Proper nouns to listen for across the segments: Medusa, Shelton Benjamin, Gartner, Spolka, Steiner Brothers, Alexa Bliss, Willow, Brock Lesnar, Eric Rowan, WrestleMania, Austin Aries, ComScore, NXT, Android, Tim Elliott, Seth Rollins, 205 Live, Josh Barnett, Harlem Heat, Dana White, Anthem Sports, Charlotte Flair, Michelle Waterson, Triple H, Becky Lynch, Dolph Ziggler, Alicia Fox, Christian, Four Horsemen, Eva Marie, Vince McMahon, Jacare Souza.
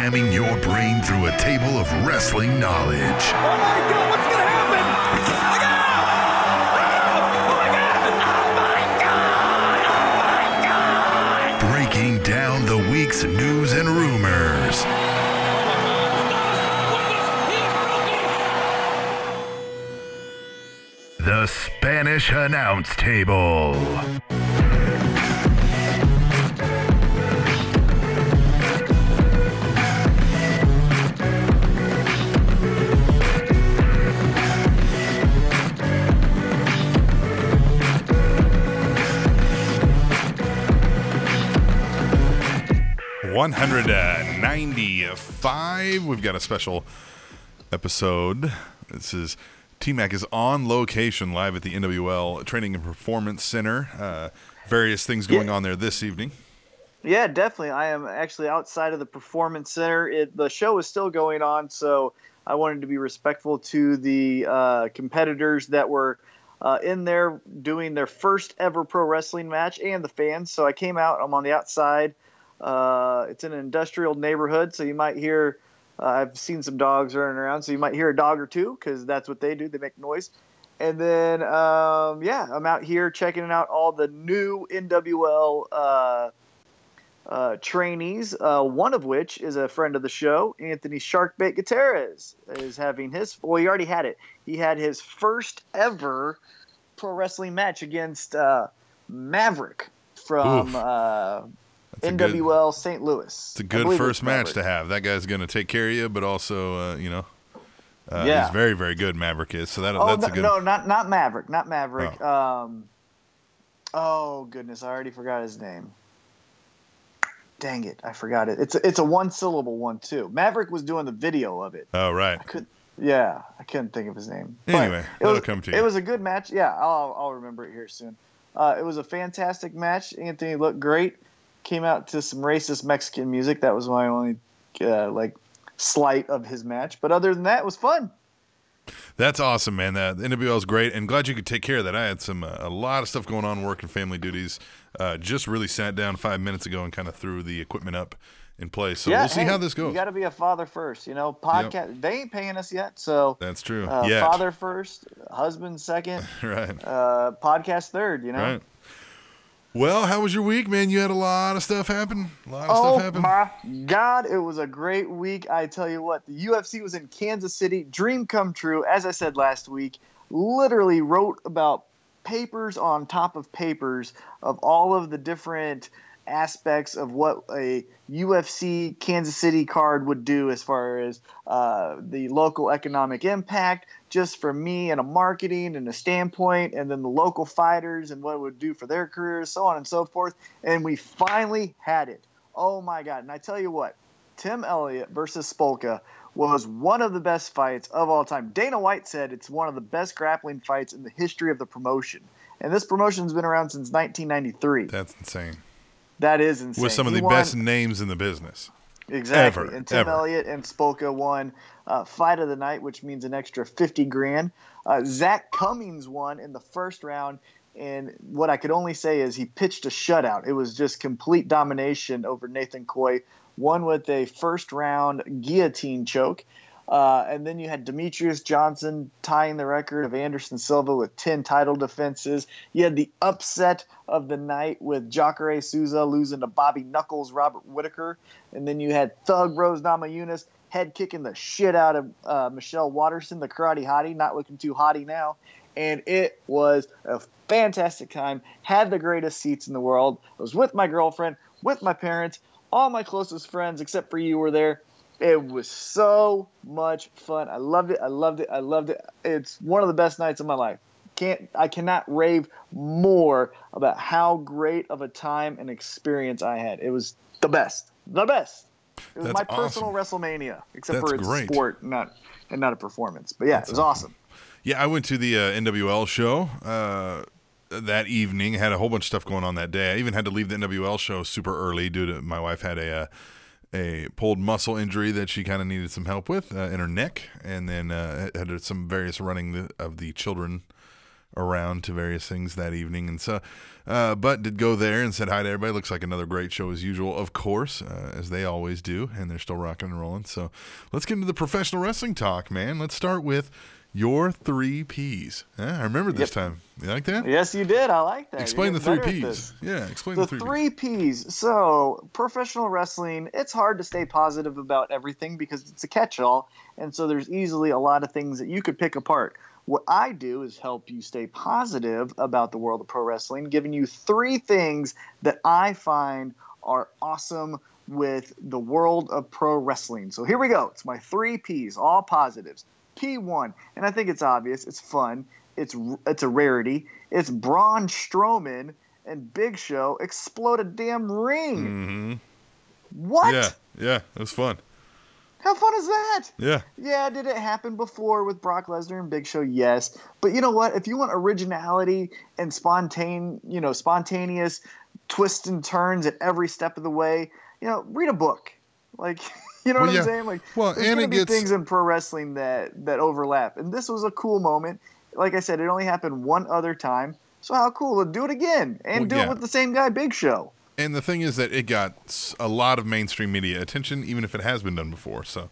slamming your brain through a table of wrestling knowledge. Oh my God, what's going to happen? I got it! Oh my God! Oh my God! Oh my God! Breaking down the week's news and rumors. The Spanish Announce Table. .195. We've got a special episode. This is T-Mac is on location live at the NWL Training and Performance Center. Various things going on there this evening. Yeah, definitely. I am actually outside of the Performance Center. The show is still going on, so I wanted to be respectful to the competitors that were in there doing their first ever pro wrestling match and the fans. So I came out. I'm on the outside. It's in an industrial neighborhood, so you might hear... I've seen some dogs running around, so you might hear a dog or two because that's what they do. They make noise. And then, I'm out here checking out all the new NWL trainees, one of which is a friend of the show, Anthony Sharkbait Gutierrez, is having his – well, he already had it. He had his first ever pro wrestling match against Maverick from NWL St. Louis. It's a good first match to have. That guy's going to take care of you, but also, he's very, very good. Maverick is. So that's a good. No, not Maverick, not Maverick. Oh. Goodness, I already forgot his name. Dang it, I forgot it. It's a one syllable one too. Maverick was doing the video of it. Oh right. I couldn't think of his name. Anyway, that'll come to you. It was a good match. Yeah, I'll remember it here soon. It was a fantastic match. Anthony looked great. Came out to some racist Mexican music. That was my only slight of his match. But other than that, it was fun. That's awesome, man. The NWL is great, and glad you could take care of that. I had a lot of stuff going on, work and family duties. Just really sat down 5 minutes ago and kind of threw the equipment up in place. So we'll see how this goes. You got to be a father first, Podcast. Yep. They ain't paying us yet, so that's true. Father first, husband second, right? Podcast third, Right. Well, how was your week, man? You had a lot of stuff happen. My God, it was a great week. I tell you what, the UFC was in Kansas City. Dream come true, as I said last week. Literally wrote about papers on top of papers of all of the different aspects of what a UFC Kansas City card would do as far as the local economic impact, just for me and a marketing and a standpoint, and then the local fighters and what it would do for their careers, so on and so forth. And we finally had it. Oh my God. And I tell you what, Tim Elliott versus Spolka was one of the best fights of all time. Dana White said it's one of the best grappling fights in the history of the promotion. And this promotion's been around since 1993. That's insane. That is insane. With some of the best names in the business. Exactly. Ever, and Tim Elliott and Spolka won fight of the night, which means an extra $50,000. Zach Cummings won in the first round, and what I could only say is he pitched a shutout. It was just complete domination over Nathan Coy. Won with a first-round guillotine choke. And then you had Demetrius Johnson tying the record of Anderson Silva with 10 title defenses. You had the upset of the night with Jacare Souza losing to Bobby Knuckles, Robert Whitaker. And then you had Thug Rose Namajunas head kicking the shit out of Michelle Waterson, the karate hottie, not looking too hottie now. And it was a fantastic time. Had the greatest seats in the world. I was with my girlfriend, with my parents, all my closest friends except for you were there. It was so much fun. I loved it. I loved it. I loved it. It's one of the best nights of my life. I cannot rave more about how great of a time and experience I had. It was the best. The best. It was my personal WrestleMania, except for it's sport, not a performance. But yeah, it was awesome. Yeah, I went to the NWL show that evening. I had a whole bunch of stuff going on that day. I even had to leave the NWL show super early due to my wife had a pulled muscle injury that she kind of needed some help with in her neck, and then had some various running of the children around to various things that evening, and so but did go there and said hi to everybody. Looks like another great show as usual, of course, as they always do, and they're still rocking and rolling. So let's get into the professional wrestling talk, man. Let's start with your 3 Ps. Yeah, I remember this time. You like that? Yes, you did. I like that. Explain the 3 Ps. Yeah, explain the 3 Ps. So, professional wrestling, it's hard to stay positive about everything because it's a catch-all, and so there's easily a lot of things that you could pick apart. What I do is help you stay positive about the world of pro wrestling, giving you 3 things that I find are awesome with the world of pro wrestling. So here we go. It's my 3 Ps, all positives. P1, and I think it's obvious, it's fun, it's a rarity, it's Braun Strowman and Big Show explode a damn ring. Mm-hmm. What? Yeah, it was fun. How fun is that? Yeah, did it happen before with Brock Lesnar and Big Show? Yes. But you know what? If you want originality and spontaneous twists and turns at every step of the way, read a book. Like... You know what I'm saying? Like, there's going to be things in pro wrestling that overlap. And this was a cool moment. Like I said, it only happened one other time. So how cool to do it again and do it with the same guy, Big Show. And the thing is that it got a lot of mainstream media attention, even if it has been done before. So,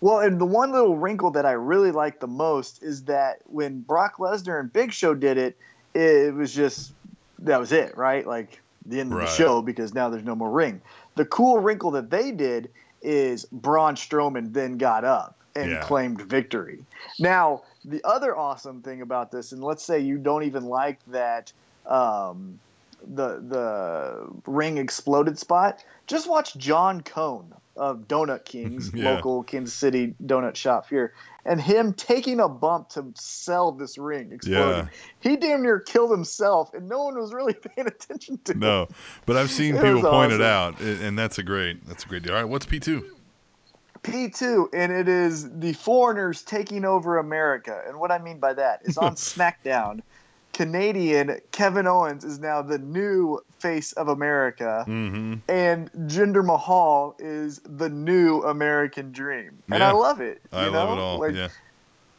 well, and the one little wrinkle that I really like the most is that when Brock Lesnar and Big Show did it, it was just that was it, right? Like the end of the show, because now there's no more ring. The cool wrinkle that they did is Braun Strowman then got up and claimed victory. Now, the other awesome thing about this, and let's say you don't even like that the ring exploded spot, just watch John Cone of Donut King's local Kansas City donut shop here, and him taking a bump to sell this ring exploding. Yeah. He damn near killed himself, and no one was really paying attention to him. No, but I've seen people point it out, and that's a great deal. All right, what's P2? P2, and it is the foreigners taking over America. And what I mean by that is on SmackDown, Canadian Kevin Owens is now the new face of America, and Jinder Mahal is the new American Dream. And I love it. I love it all. Like,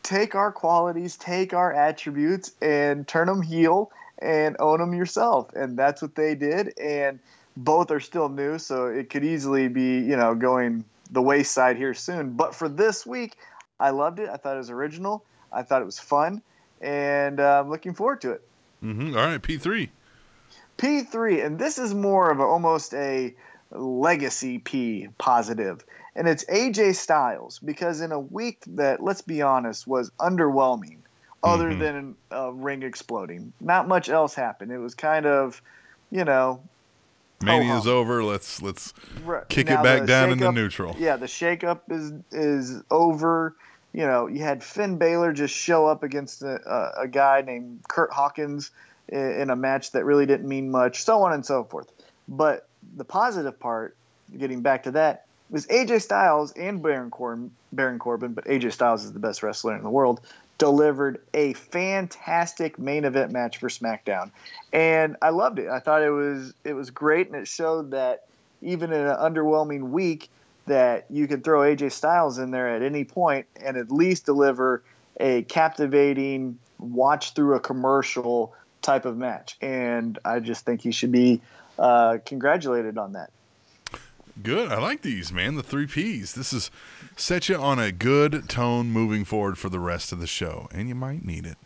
take our qualities, take our attributes, and turn them heel and own them yourself. And that's what they did. And both are still new, so it could easily be, going the wayside here soon. But for this week, I loved it. I thought it was original. I thought it was fun. And I'm looking forward to it. Mm-hmm. All right, P3. P3, and this is more of almost a legacy P positive. And it's AJ Styles, because in a week that, let's be honest, was underwhelming, other than a ring exploding. Not much else happened. It was kind of, Mania's over. Let's kick it back down into neutral. Yeah, the shakeup is over. You had Finn Balor just show up against a guy named Curt Hawkins in a match that really didn't mean much, so on and so forth. But the positive part, getting back to that, was AJ Styles and Baron Corbin, but AJ Styles is the best wrestler in the world, delivered a fantastic main event match for SmackDown. And I loved it. I thought it was great, and it showed that even in an underwhelming week, that you can throw AJ Styles in there at any point and at least deliver a captivating watch-through-a-commercial type of match. And I just think he should be congratulated on that. Good. I like these, man, the 3 Ps. This is set you on a good tone moving forward for the rest of the show, and you might need it.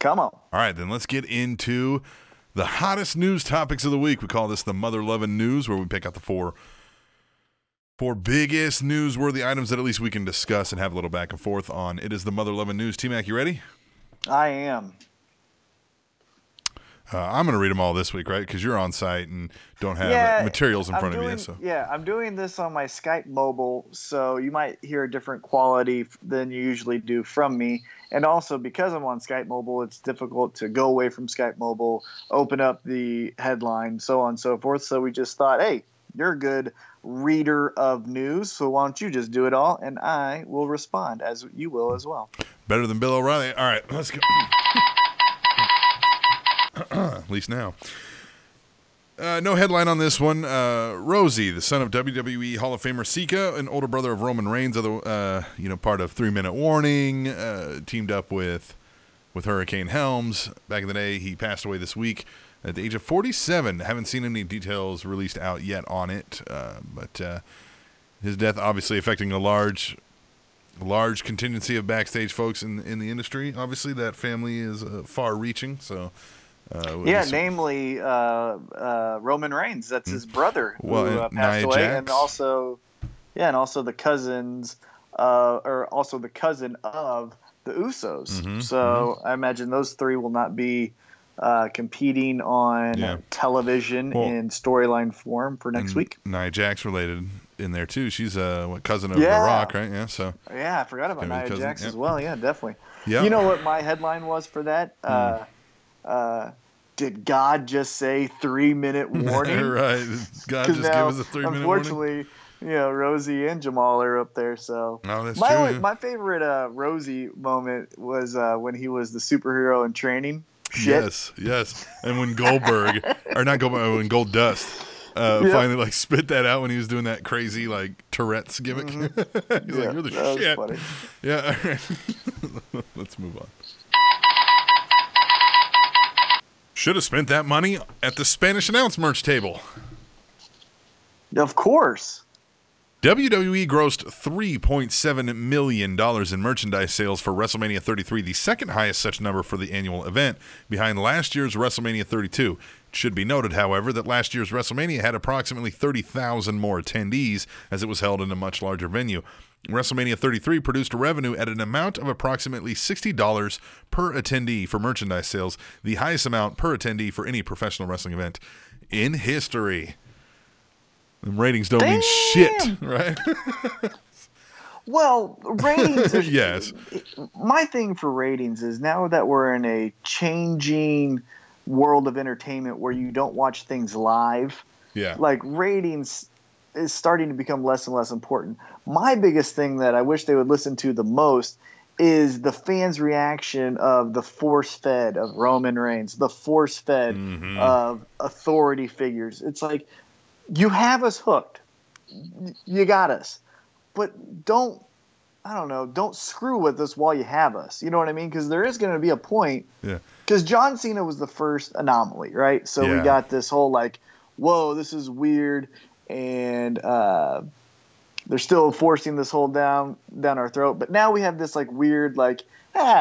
Come on. All right, then let's get into the hottest news topics of the week. We call this the mother-loving news, where we pick out the four biggest newsworthy items that at least we can discuss and have a little back and forth on. It is the Mother Lovin' News. T-Mac, you ready? I am. I'm going to read them all this week, right? Because you're on site and don't have materials in front of you. So. Yeah, I'm doing this on my Skype mobile, so you might hear a different quality than you usually do from me. And also, because I'm on Skype mobile, it's difficult to go away from Skype mobile, open up the headline, so on and so forth. So we just thought, hey, you're a good reader of news, so why don't you just do it all, and I will respond as you will as well. Better than Bill O'Reilly. All right, let's go. At least now. No headline on this one. Rosie, the son of WWE Hall of Famer Sika, an older brother of Roman Reigns, other part of 3-Minute Warning, teamed up with with Hurricane Helms back in the day. He passed away this week at the age of 47. Haven't seen any details released out yet on it, but his death obviously affecting a large contingency of backstage folks in the industry. Obviously, that family is far-reaching, so... namely Roman Reigns. That's his brother who passed away, and also the cousins, or also the cousin of the Usos. Mm-hmm, so I imagine those three will not be competing on television in storyline form for next week. Nia Jax related in there too. She's a cousin of The Rock, right? Yeah. So I forgot about Nia Jax as well. Yeah, definitely. Yep. You know what my headline was for that? Did God just say 3-minute warning? Right. God just gave us a 3-minute warning. Unfortunately, Rosie and Jamal are up there. So my favorite Rosie moment was when he was the superhero in training. Shit. Yes. And when Goldberg, or not Goldberg, when Gold Dust finally spit that out when he was doing that crazy Tourette's gimmick. Mm-hmm. He's like, you're the shit. Funny. Yeah. All right. Let's move on. Should have spent that money at the Spanish Announce merch table. Of course. WWE grossed $3.7 million in merchandise sales for WrestleMania 33, the second highest such number for the annual event, behind last year's WrestleMania 32. It should be noted, however, that last year's WrestleMania had approximately 30,000 more attendees, as it was held in a much larger venue. WrestleMania 33 produced revenue at an amount of approximately $60 per attendee for merchandise sales, the highest amount per attendee for any professional wrestling event in history. The ratings don't mean shit, right? Well, ratings... Yes. My thing for ratings is now that we're in a changing world of entertainment where you don't watch things live, ratings... is starting to become less and less important. My biggest thing that I wish they would listen to the most is the fans' reaction of the force-fed of Roman Reigns, the force-fed of authority figures. It's like, you have us hooked. You got us. But don't screw with us while you have us. You know what I mean? Because there is going to be a point. Yeah. Because John Cena was the first anomaly, right? So we got this whole whoa, this is weird. And they're still forcing this whole down our throat. But now we have this weird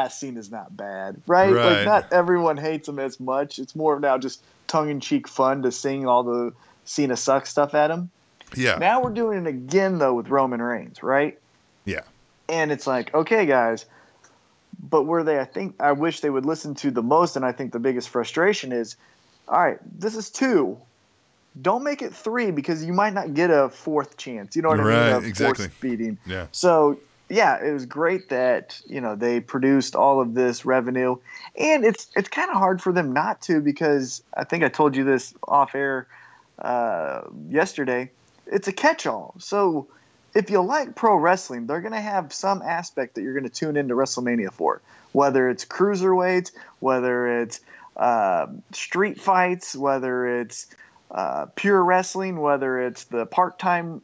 Cena's not bad, right? Not everyone hates him as much. It's more now just tongue-in-cheek fun to sing all the Cena sucks stuff at him. Yeah. Now we're doing it again, though, with Roman Reigns, right? Yeah. And it's okay, guys, but I wish they would listen to the most, and I think the biggest frustration is, all right, this is 2. Don't make it 3 because you might not get a 4th chance. You know what I mean? Right, exactly. Force feeding. Yeah. So, it was great that, they produced all of this revenue. And it's kind of hard for them not to because I think I told you this off air yesterday. It's a catch-all. So if you like pro wrestling, they're going to have some aspect that you're going to tune into WrestleMania for, whether it's cruiserweights, whether it's street fights, whether it's pure wrestling, whether it's the part-time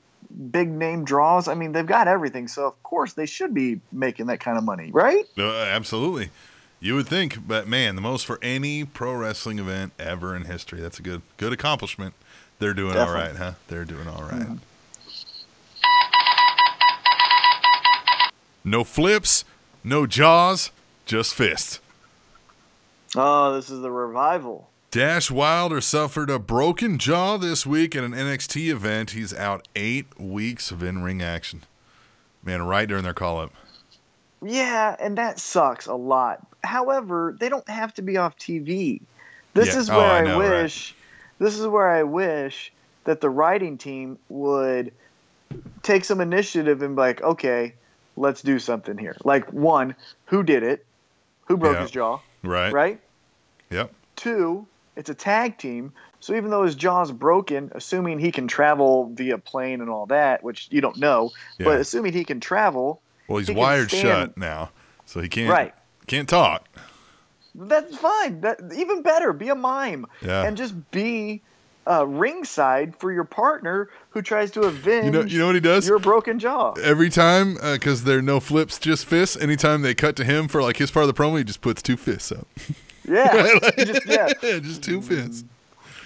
big name draws. I mean, they've got everything, so of course they should be making that kind of money, right? Absolutely, you would think. But man, the most for any pro wrestling event ever in history. That's a good accomplishment. They're doing definitely. All right, huh? They're doing all right. Mm-hmm. No flips, no jaws, just fists. Oh, this is the Revival. Dash Wilder suffered a broken jaw this week at an NXT event. He's out 8 weeks of in-ring action. Man, right during their call-up. Yeah, and that sucks a lot. However, they don't have to be off TV. This is where I wish that the writing team would take some initiative and be like, okay, let's do something here. One, who did it? Who broke his jaw? Right? Yep. 2... it's a tag team, so even though his jaw's broken, assuming he can travel via plane and all that, which you don't know, but assuming he can travel... Well, he's wired shut now, so he can't talk. That's fine. Even better, be a mime. Yeah. And just be ringside for your partner who tries to avenge you know what he does? Your broken jaw. Every time, because there are no flips, just fists, anytime they cut to him for like his part of the promo, he just puts two fists up. Yeah. Just two fists.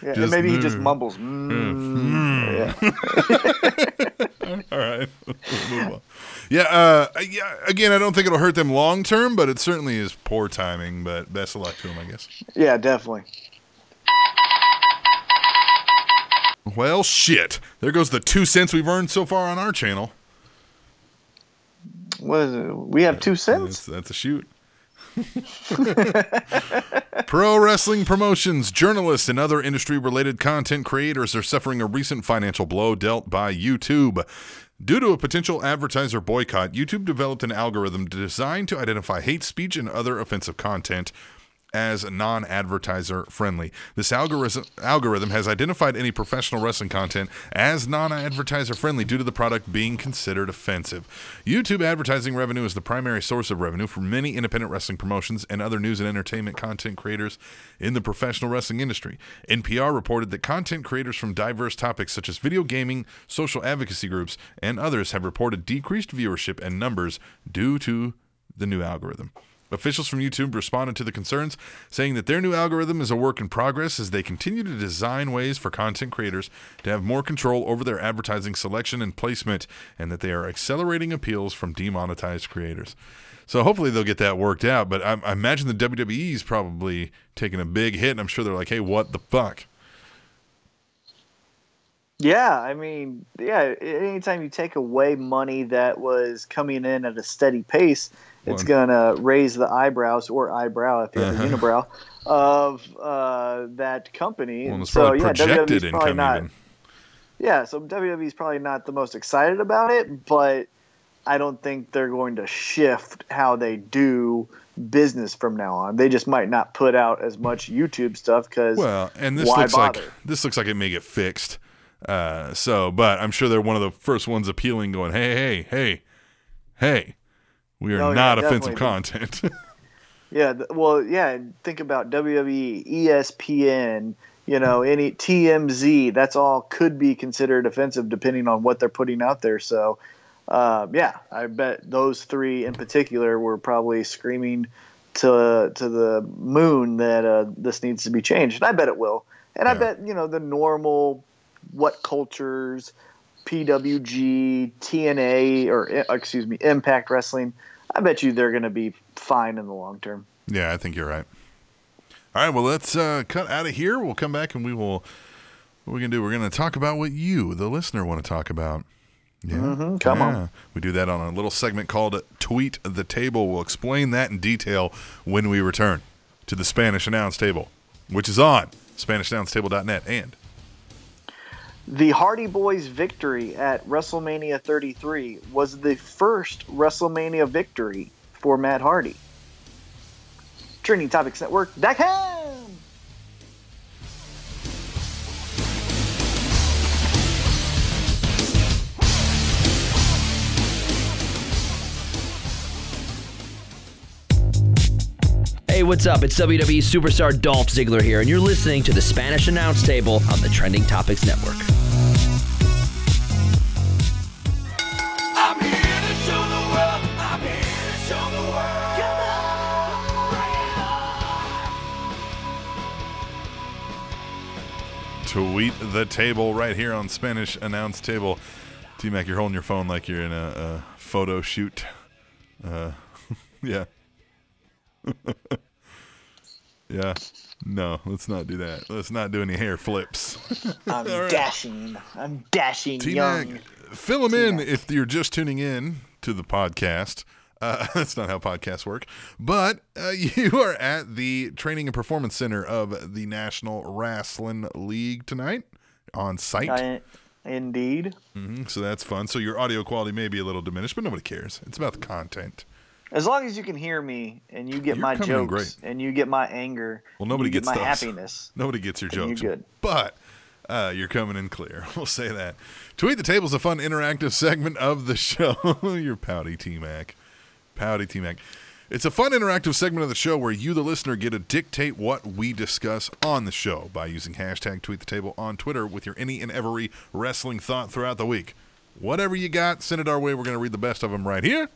Yeah, and maybe he just mumbles. Yeah. All right. Let's move on. Yeah. Again, I don't think it'll hurt them long term, but it certainly is poor timing, but best of luck to them, I guess. Yeah, definitely. Well, shit. There goes the 2 cents we've earned so far on our channel. What is it? We have 2 cents? That's a shoot. Pro wrestling promotions, journalists, and other industry-related content creators are suffering a recent financial blow dealt by YouTube. Due to a potential advertiser boycott, YouTube developed an algorithm designed to identify hate speech and other offensive content as non-advertiser friendly. This algorithm has identified any professional wrestling content as non-advertiser friendly due to the product being considered offensive. YouTube advertising revenue is the primary source of revenue for many independent wrestling promotions and other news and entertainment content creators in the professional wrestling industry. NPR reported that content creators from diverse topics such as video gaming, social advocacy groups, and others have reported decreased viewership and numbers due to the new algorithm. Officials from YouTube responded to the concerns, saying that their new algorithm is a work in progress as they continue to design ways for content creators to have more control over their advertising selection and placement, and that they are accelerating appeals from demonetized creators. So hopefully they'll get that worked out, but I imagine the WWE's probably taking a big hit, and I'm sure they're like, hey, what the fuck? Yeah, I mean, yeah, anytime you take away money that was coming in at a steady pace, it's going to raise the eyebrows or eyebrow if you have a unibrow of that company. Well, it's probably projected WWE's probably income not, even. Yeah, so WWE's probably not the most excited about it, but I don't think they're going to shift how they do business from now on. They just might not put out as much YouTube stuff because this looks like it may get fixed. But I'm sure they're one of the first ones appealing going, hey. We are not offensive content. And think about WWE, ESPN, any TMZ. That's all could be considered offensive depending on what they're putting out there. So, I bet those three in particular were probably screaming to the moon that this needs to be changed, and I bet it will. And I bet the normal What Cultures, PWG, TNA, or Impact Wrestling, I bet you they're going to be fine in the long term. Yeah, I think you're right. All right, well, let's cut out of here. We'll come back and we're going to talk about what you, the listener, want to talk about. Yeah. Mm-hmm. Come on. We do that on a little segment called Tweet the Table. We'll explain that in detail when we return to the Spanish Announce Table, which is on SpanishAnnounceTable.net and the Hardy Boys' victory at WrestleMania 33 was the first WrestleMania victory for Matt Hardy. TrendingTopicsNetwork.com. Hey, what's up? It's WWE superstar Dolph Ziggler here, and you're listening to the Spanish Announce Table on the Trending Topics Network. I'm here to show the world. I'm here to show the world. Come on, bring it on. Tweet the table right here on Spanish Announce Table. T-Mac, you're holding your phone like you're in a photo shoot. Yeah. Yeah, no, let's not do that. Let's not do any hair flips. I'm dashing T-Mac, young. Fill them T-Mac. In if you're just tuning in to the podcast. That's not how podcasts work. But you are at the Training and Performance Center of the National Wrestling League tonight on site. Indeed. Mm-hmm, so that's fun. So your audio quality may be a little diminished, but nobody cares. It's about the content. As long as you can hear me and you get my jokes and you get my anger, nobody gets my happiness. Nobody gets your jokes, you're good. But you're coming in clear. We'll say that. Tweet the Table is a fun interactive segment of the show. You're pouty T-Mac. It's a fun interactive segment of the show where you, the listener, get to dictate what we discuss on the show by using hashtag #TweetTheTable on Twitter with your any and every wrestling thought throughout the week. Whatever you got, send it our way. We're going to read the best of them right here.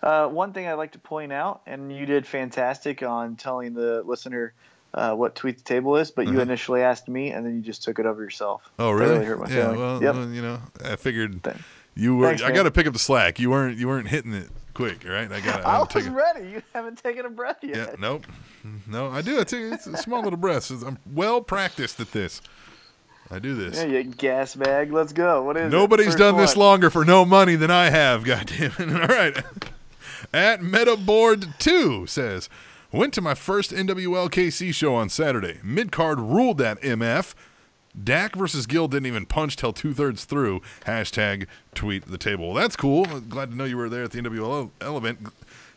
One thing I'd like to point out, and you did fantastic on telling the listener what Tweet the Table is, but you initially asked me, and then you just took it over yourself. Oh, really? That really hurt my feelings. Well, yep. You know, I figured you were. Thanks, I got to pick up the slack. You weren't hitting it quick, right? I was ready. You haven't taken a breath yet. Yeah, nope. No, I do. I take it's a small little breath. I'm well practiced at this. I do this. Yeah, you gas bag. Let's go. What is Nobody's it? Done one. This longer for no money than I have. Goddamn it! All right. At MetaBoard2 says, went to my first NWLKC show on Saturday. Midcard ruled that MF. Dak versus Gil didn't even punch till 2/3 through. Hashtag tweet the table. Well, that's cool. Glad to know you were there at the NWL event.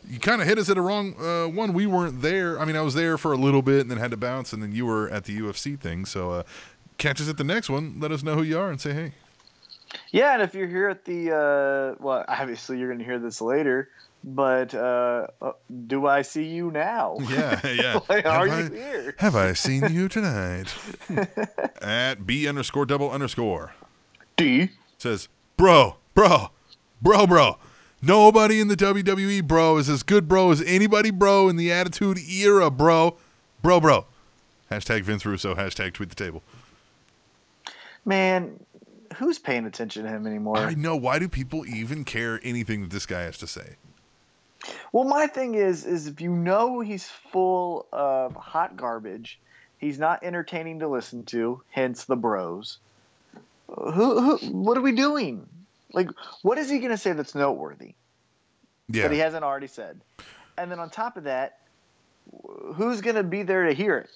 You kind of hit us at a wrong one. We weren't there. I mean, I was there for a little bit and then had to bounce, and then you were at the UFC thing. So catch us at the next one. Let us know who you are and say hey. Yeah, and if you're here at the well, obviously you're going to hear this later. But do I see you now? Yeah. Like, are you here? Have I seen you tonight? At B__D says, bro. Nobody in the WWE, bro, is as good, bro, as anybody, bro, in the Attitude Era, bro. Bro. Hashtag Vince Russo. Hashtag tweet the table. Man, who's paying attention to him anymore? I know. Why do people even care anything that this guy has to say? Well, my thing is if you know he's full of hot garbage, he's not entertaining to listen to, hence the bros. What are we doing? Like, what is he going to say that's noteworthy that he hasn't already said? And then on top of that, who's going to be there to hear it?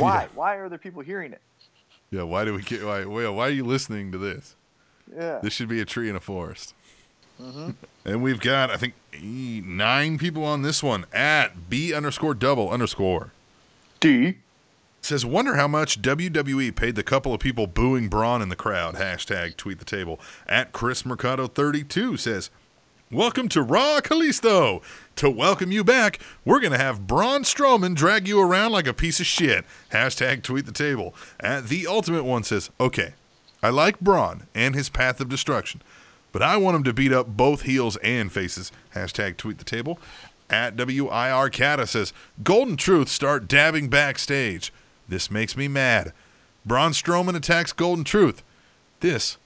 Why? Yeah. Why are there people hearing it? Yeah, why are you listening to this? Yeah. This should be a tree in a forest. Mm-hmm. And we've got, I think, 9 people on this one. At B__D says, wonder how much WWE paid the couple of people booing Braun in the crowd. Hashtag tweet the table. At Chris Mercado 32 says, welcome to Raw, Kalisto. To welcome you back, we're going to have Braun Strowman drag you around like a piece of shit. Hashtag tweet the table. At The Ultimate One says, okay, I like Braun and his path of destruction, but I want him to beat up both heels and faces. Hashtag tweet the table. At WIRCata says, Golden Truth start dabbing backstage. This makes me mad. Braun Strowman attacks Golden Truth. This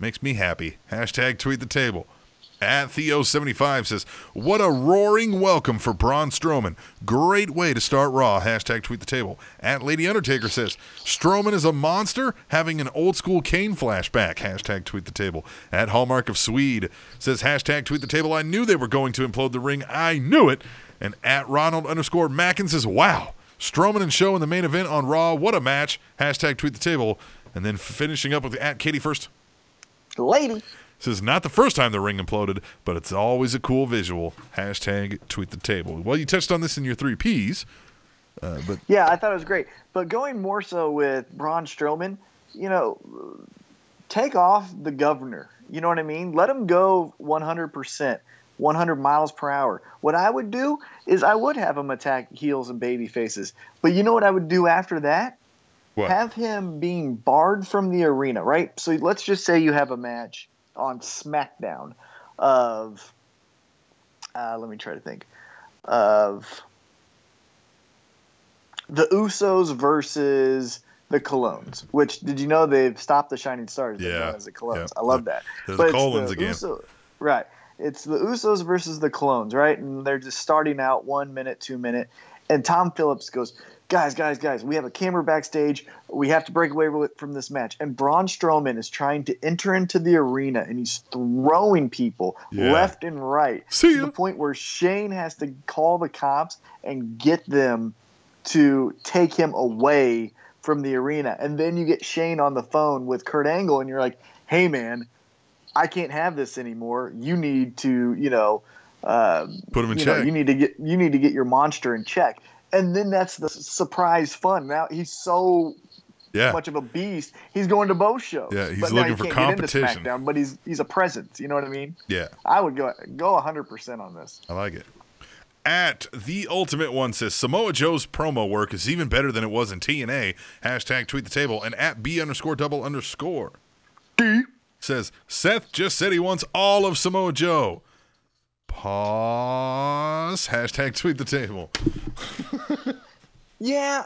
makes me happy. Hashtag tweet the table. At Theo75 says, what a roaring welcome for Braun Strowman. Great way to start Raw. Hashtag tweet the table. At Lady Undertaker says, Strowman is a monster having an old school Kane flashback. Hashtag tweet the table. At Hallmark of Swede says, hashtag tweet the table. I knew they were going to implode the ring. I knew it. And at Ronald_Mackin says, wow, Strowman and Show in the main event on Raw. What a match. Hashtag tweet the table. And then finishing up with at Katie First Lady says, not the first time the ring imploded, but it's always a cool visual. Hashtag tweet the table. Well, you touched on this in your 3 Ps. But yeah, I thought it was great. But going more so with Braun Strowman, you know, take off the governor. You know what I mean? Let him go 100%, 100 miles per hour. What I would do is I would have him attack heels and baby faces. But you know what I would do after that? What? Have him being barred from the arena, right? So let's just say you have a match on SmackDown of the Usos versus the Colognes, which, did you know they've stopped the Shining Stars? Yeah, as the Colognes. Yeah. I love that. The Colognes again. Right. It's the Usos versus the Colognes, right? And they're just starting out 1 minute, 2 minute. And Tom Phillips goes, guys, we have a camera backstage. We have to break away from this match. And Braun Strowman is trying to enter into the arena, and he's throwing people left and right. See, to the point where Shane has to call the cops and get them to take him away from the arena. And then you get Shane on the phone with Kurt Angle, and you're like, hey, man, I can't have this anymore. You need to, put him in check. You need to get your monster in check. And then that's the surprise fun. Now he's so much of a beast. He's going to both shows. Yeah, he's looking for competition. But he's a presence. You know what I mean? Yeah. I would go 100% on this. I like it. at The Ultimate One says, Samoa Joe's promo work is even better than it was in TNA. Hashtag tweet the table. And at B_double_ D says, Seth just said he wants all of Samoa Joe. Pause. Hashtag tweet the table. Yeah.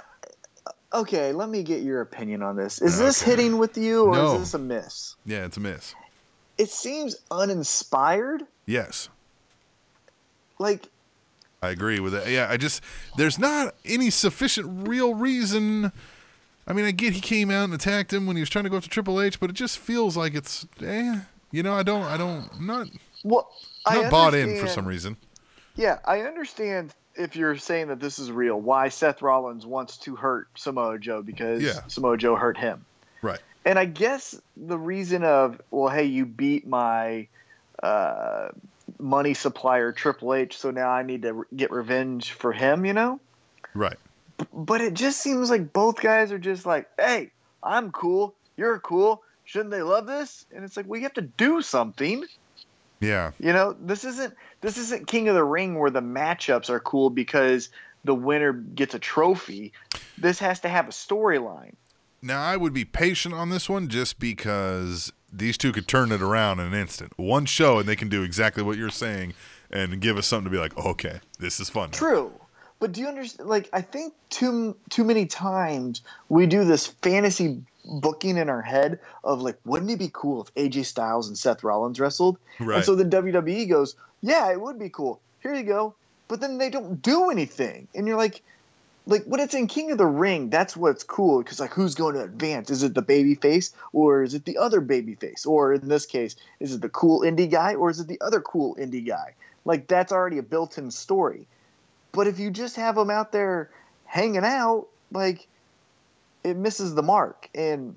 Okay, let me get your opinion on this. Is this hitting with you, or is this a miss? Yeah, it's a miss. It seems uninspired. Yes. Like, I agree with that. Yeah, there's not any sufficient real reason. I mean, I get he came out and attacked him when he was trying to go after Triple H, but it just feels like it's, I'm not bought in for some reason. Yeah, I understand if you're saying that this is real, why Seth Rollins wants to hurt Samoa Joe because Samoa Joe hurt him. Right. And I guess the reason of, well, hey, you beat my money supplier Triple H, so now I need to get revenge for him, Right. But it just seems like both guys are just like, hey, I'm cool. You're cool. Shouldn't they love this? And it's like, we have to do something. Yeah. This isn't King of the Ring where the matchups are cool because the winner gets a trophy. This has to have a storyline. Now, I would be patient on this one just because these two could turn it around in an instant. One show, and they can do exactly what you're saying and give us something to be like, oh, okay, this is fun. True. But do you understand? Like, I think too many times we do this fantasy booking in our head of, like, wouldn't it be cool if AJ Styles and Seth Rollins wrestled? Right. And so the WWE goes, yeah, it would be cool. Here you go. But then they don't do anything. And you're like when it's in King of the Ring, that's what's cool. Because, like, who's going to advance? Is it the baby face or is it the other baby face? Or in this case, is it the cool indie guy or is it the other cool indie guy? Like, that's already a built-in story. But if you just have them out there hanging out, like, it misses the mark. And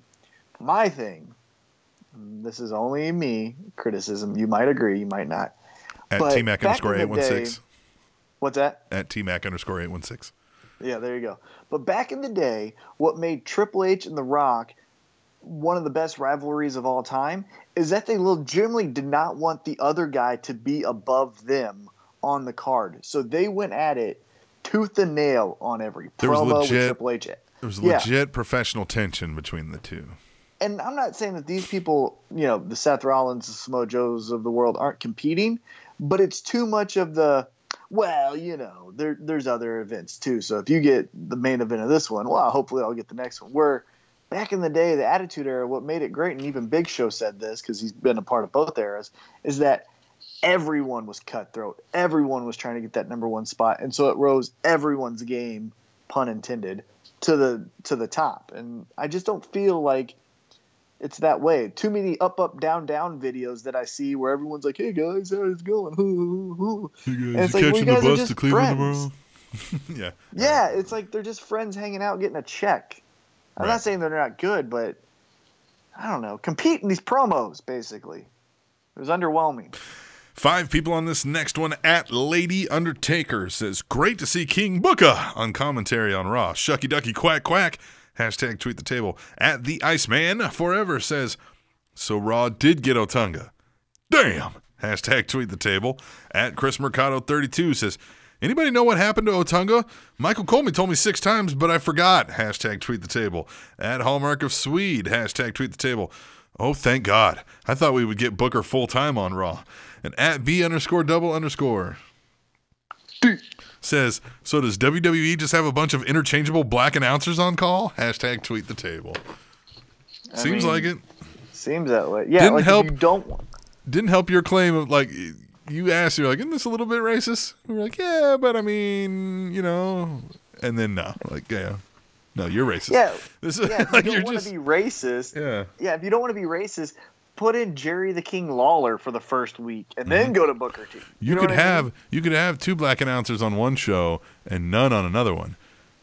my thing, this is only me, criticism. You might agree, you might not. At TMAC _ 816. What's that? At TMAC _ 816. Yeah, there you go. But back in the day, what made Triple H and The Rock one of the best rivalries of all time is that they legitimately did not want the other guy to be above them on the card. So they went at it tooth and nail on every promo with Triple H. There was legit professional tension between the two. And I'm not saying that these people, the Seth Rollins, the Samoa Joes of the world aren't competing, but it's too much of the, well, there's other events too. So if you get the main event of this one, well, hopefully I'll get the next one. Where back in the day, the Attitude Era, what made it great, and even Big Show said this because he's been a part of both eras, is that everyone was cutthroat. Everyone was trying to get that number one spot, and so it rose everyone's game, pun intended, to the top. And I just don't feel like it's that way. Too many up, down, down videos that I see where everyone's like, "Hey guys, how's it going? Hoo, hoo, hoo." You guys, and it's like, well, you guys are just friends. Yeah. Yeah, it's like they're just friends hanging out, getting a check. I'm not saying they're not good, but I don't know. Compete in these promos, basically. It was underwhelming. 5 people on this next one. At Lady Undertaker says, great to see King Booker on commentary on Raw. Shucky ducky quack quack. Hashtag tweet the table. At The Iceman Forever says, so Raw did get Otunga. Damn. Hashtag tweet the table. At Chris Mercado 32 says, anybody know what happened to Otunga? Michael Colby told me 6 times, but I forgot. Hashtag tweet the table. At Hallmark of Swede. Hashtag tweet the table. Oh, thank God. I thought we would get Booker full-time on Raw. And at B_double_ says, so does WWE just have a bunch of interchangeable black announcers on call? Hashtag tweet the table. Seems like it. Seems that way. Yeah, didn't help your claim of, like, you asked, you're like, isn't this a little bit racist? We were like, yeah, but I mean, And then no. Like, yeah. No, you're racist. Yeah, if you don't want to be racist. Yeah. Yeah, if you don't want to be racist, put in Jerry the King Lawler for the first week, and then go to Booker T. You could have 2 black announcers on one show and none on another one.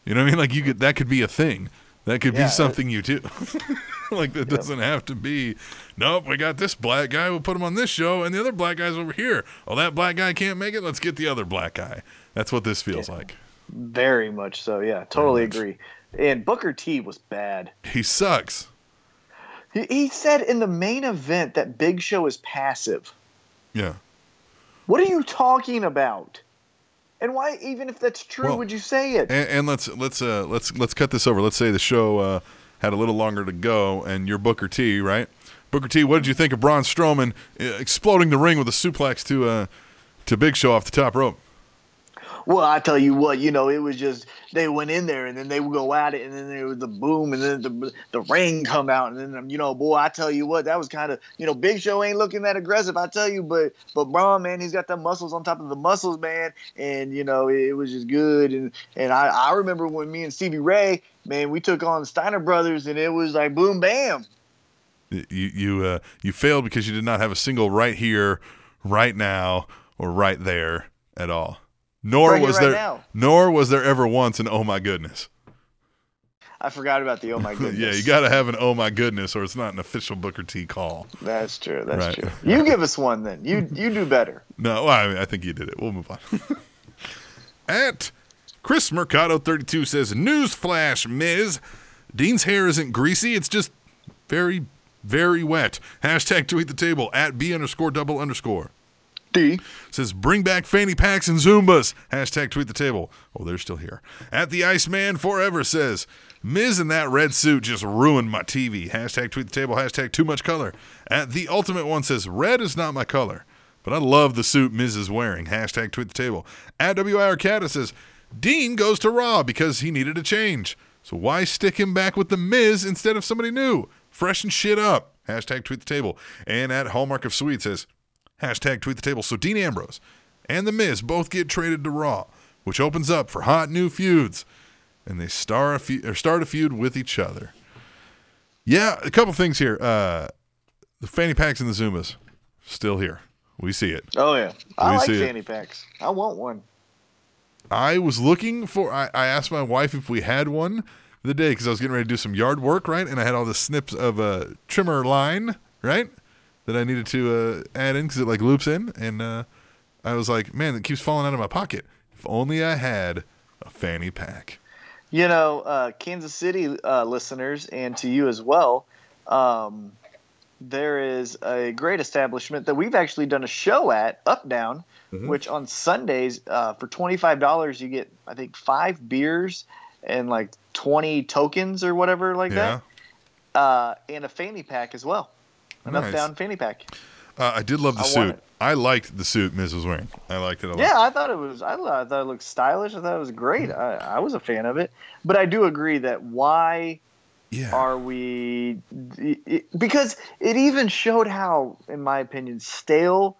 You know what I mean? Like, that could be a thing. That could be something you do. Like, that doesn't have to be, nope, we got this black guy, we'll put him on this show, and the other black guy's over here. Oh, that black guy can't make it, let's get the other black guy. That's what this feels like. Very much so, yeah. Totally agree. And Booker T was bad. He sucks. He said in the main event that Big Show is passive. Yeah. What are you talking about? And why, even if that's true, would you say it? And let's cut this over. Let's say the show had a little longer to go, and you're Booker T, right? Booker T, what did you think of Braun Strowman exploding the ring with a suplex to Big Show off the top rope? Well, I tell you what, you know, it was just they went in there and then they would go at it and then there was the boom and then the rain come out and then, you know, boy, I tell you what, that was kind of, you know, Big Show ain't looking that aggressive, I tell you, but Braun, man, he's got the muscles on top of the muscles, man, and, you know, it was just good. And I remember when me and Stevie Ray, man, we took on Steiner Brothers and it was like boom, bam. You failed because you did not have a single right here, right now, or right there at all. Nor was there ever once an oh my goodness. I forgot about the oh my goodness. Yeah, you got to have an oh my goodness, or it's not an official Booker T call. That's true. That's right. You give us one then. You do better. No, well, I think you did it. We'll move on. At Chris Mercado 32 says, "Newsflash, Miz, Dean's hair isn't greasy. It's just very, very wet." Hashtag tweet the table at @B_double_. D says, "Bring back fanny packs and Zumbas." Hashtag tweet the table. Oh, they're still here. At the Iceman Forever says, "Miz in that red suit just ruined my TV." Hashtag tweet the table. Hashtag too much color. At the Ultimate One says, "Red is not my color, but I love the suit Miz is wearing." Hashtag tweet the table. At WIRCata says, "Dean goes to Raw because he needed a change. So why stick him back with the Miz instead of somebody new? Freshen shit up." Hashtag tweet the table. And at Hallmark of Sweet says, "Hashtag tweet the table. So Dean Ambrose and The Miz both get traded to Raw, which opens up for hot new feuds, and they start a feud with each other." Yeah, a couple things here. The fanny packs and the Zumas, still here. We see it. Oh, yeah. I like fanny packs. I want one. I was looking for, I asked my wife if we had one the day because I was getting ready to do some yard work, right? And I had all the snips of a trimmer line, right? That I needed to add in because it like loops in, and I was like, man, it keeps falling out of my pocket. If only I had a fanny pack. You know, Kansas City listeners, and to you as well, there is a great establishment that we've actually done a show at, Up Down, which on Sundays for $25 you get, I think, 5 beers and like 20 tokens or whatever like that, and a fanny pack as well. Nice. Uptown fanny pack. I did love the suit. I liked the suit Miz was wearing. I liked it a lot. Yeah, I thought it was. I thought it looked stylish. I thought it was great. I was a fan of it. But I do agree that why are we? Because it even showed how, in my opinion, stale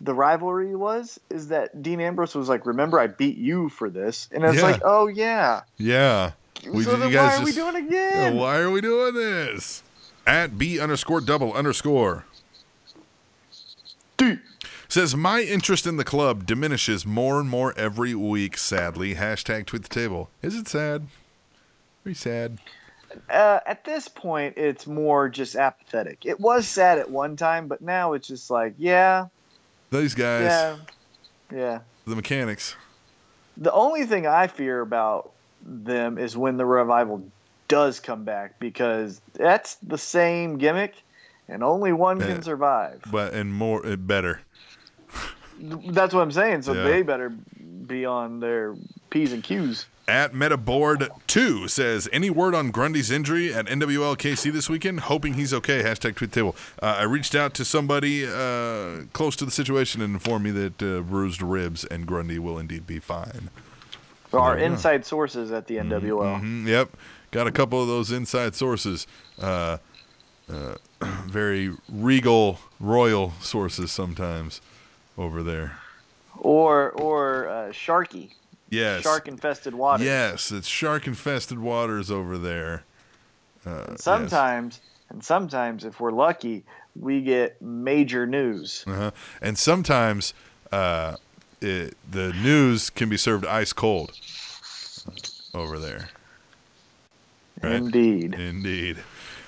the rivalry was. Is that Dean Ambrose was like, "Remember, I beat you for this," and it's like, "Oh yeah, yeah." Why are we doing it again? Why are we doing this? At @B_double_D says, "My interest in the club diminishes more and more every week, sadly. Hashtag tweet the table." Is it sad? Pretty sad. At this point, it's more just apathetic. It was sad at one time, but now it's just like, yeah. These guys. Yeah. The mechanics. The only thing I fear about them is when the Revival does come back, because that's the same gimmick, and only one can survive. But and more better. That's what I'm saying. So they better be on their P's and Q's. At MetaBoard2 says, "Any word on Grundy's injury at NWLKC this weekend? Hoping he's okay." Hashtag tweet table. I reached out to somebody close to the situation and informed me that bruised ribs and Grundy will indeed be fine. So our inside sources at the NWL. Yep. Got a couple of those inside sources, very regal, royal sources sometimes over there. Or Sharky. Yes. Shark-infested waters. Yes, it's shark-infested waters over there. And sometimes, if we're lucky, we get major news. And sometimes the news can be served ice cold over there. Right? Indeed.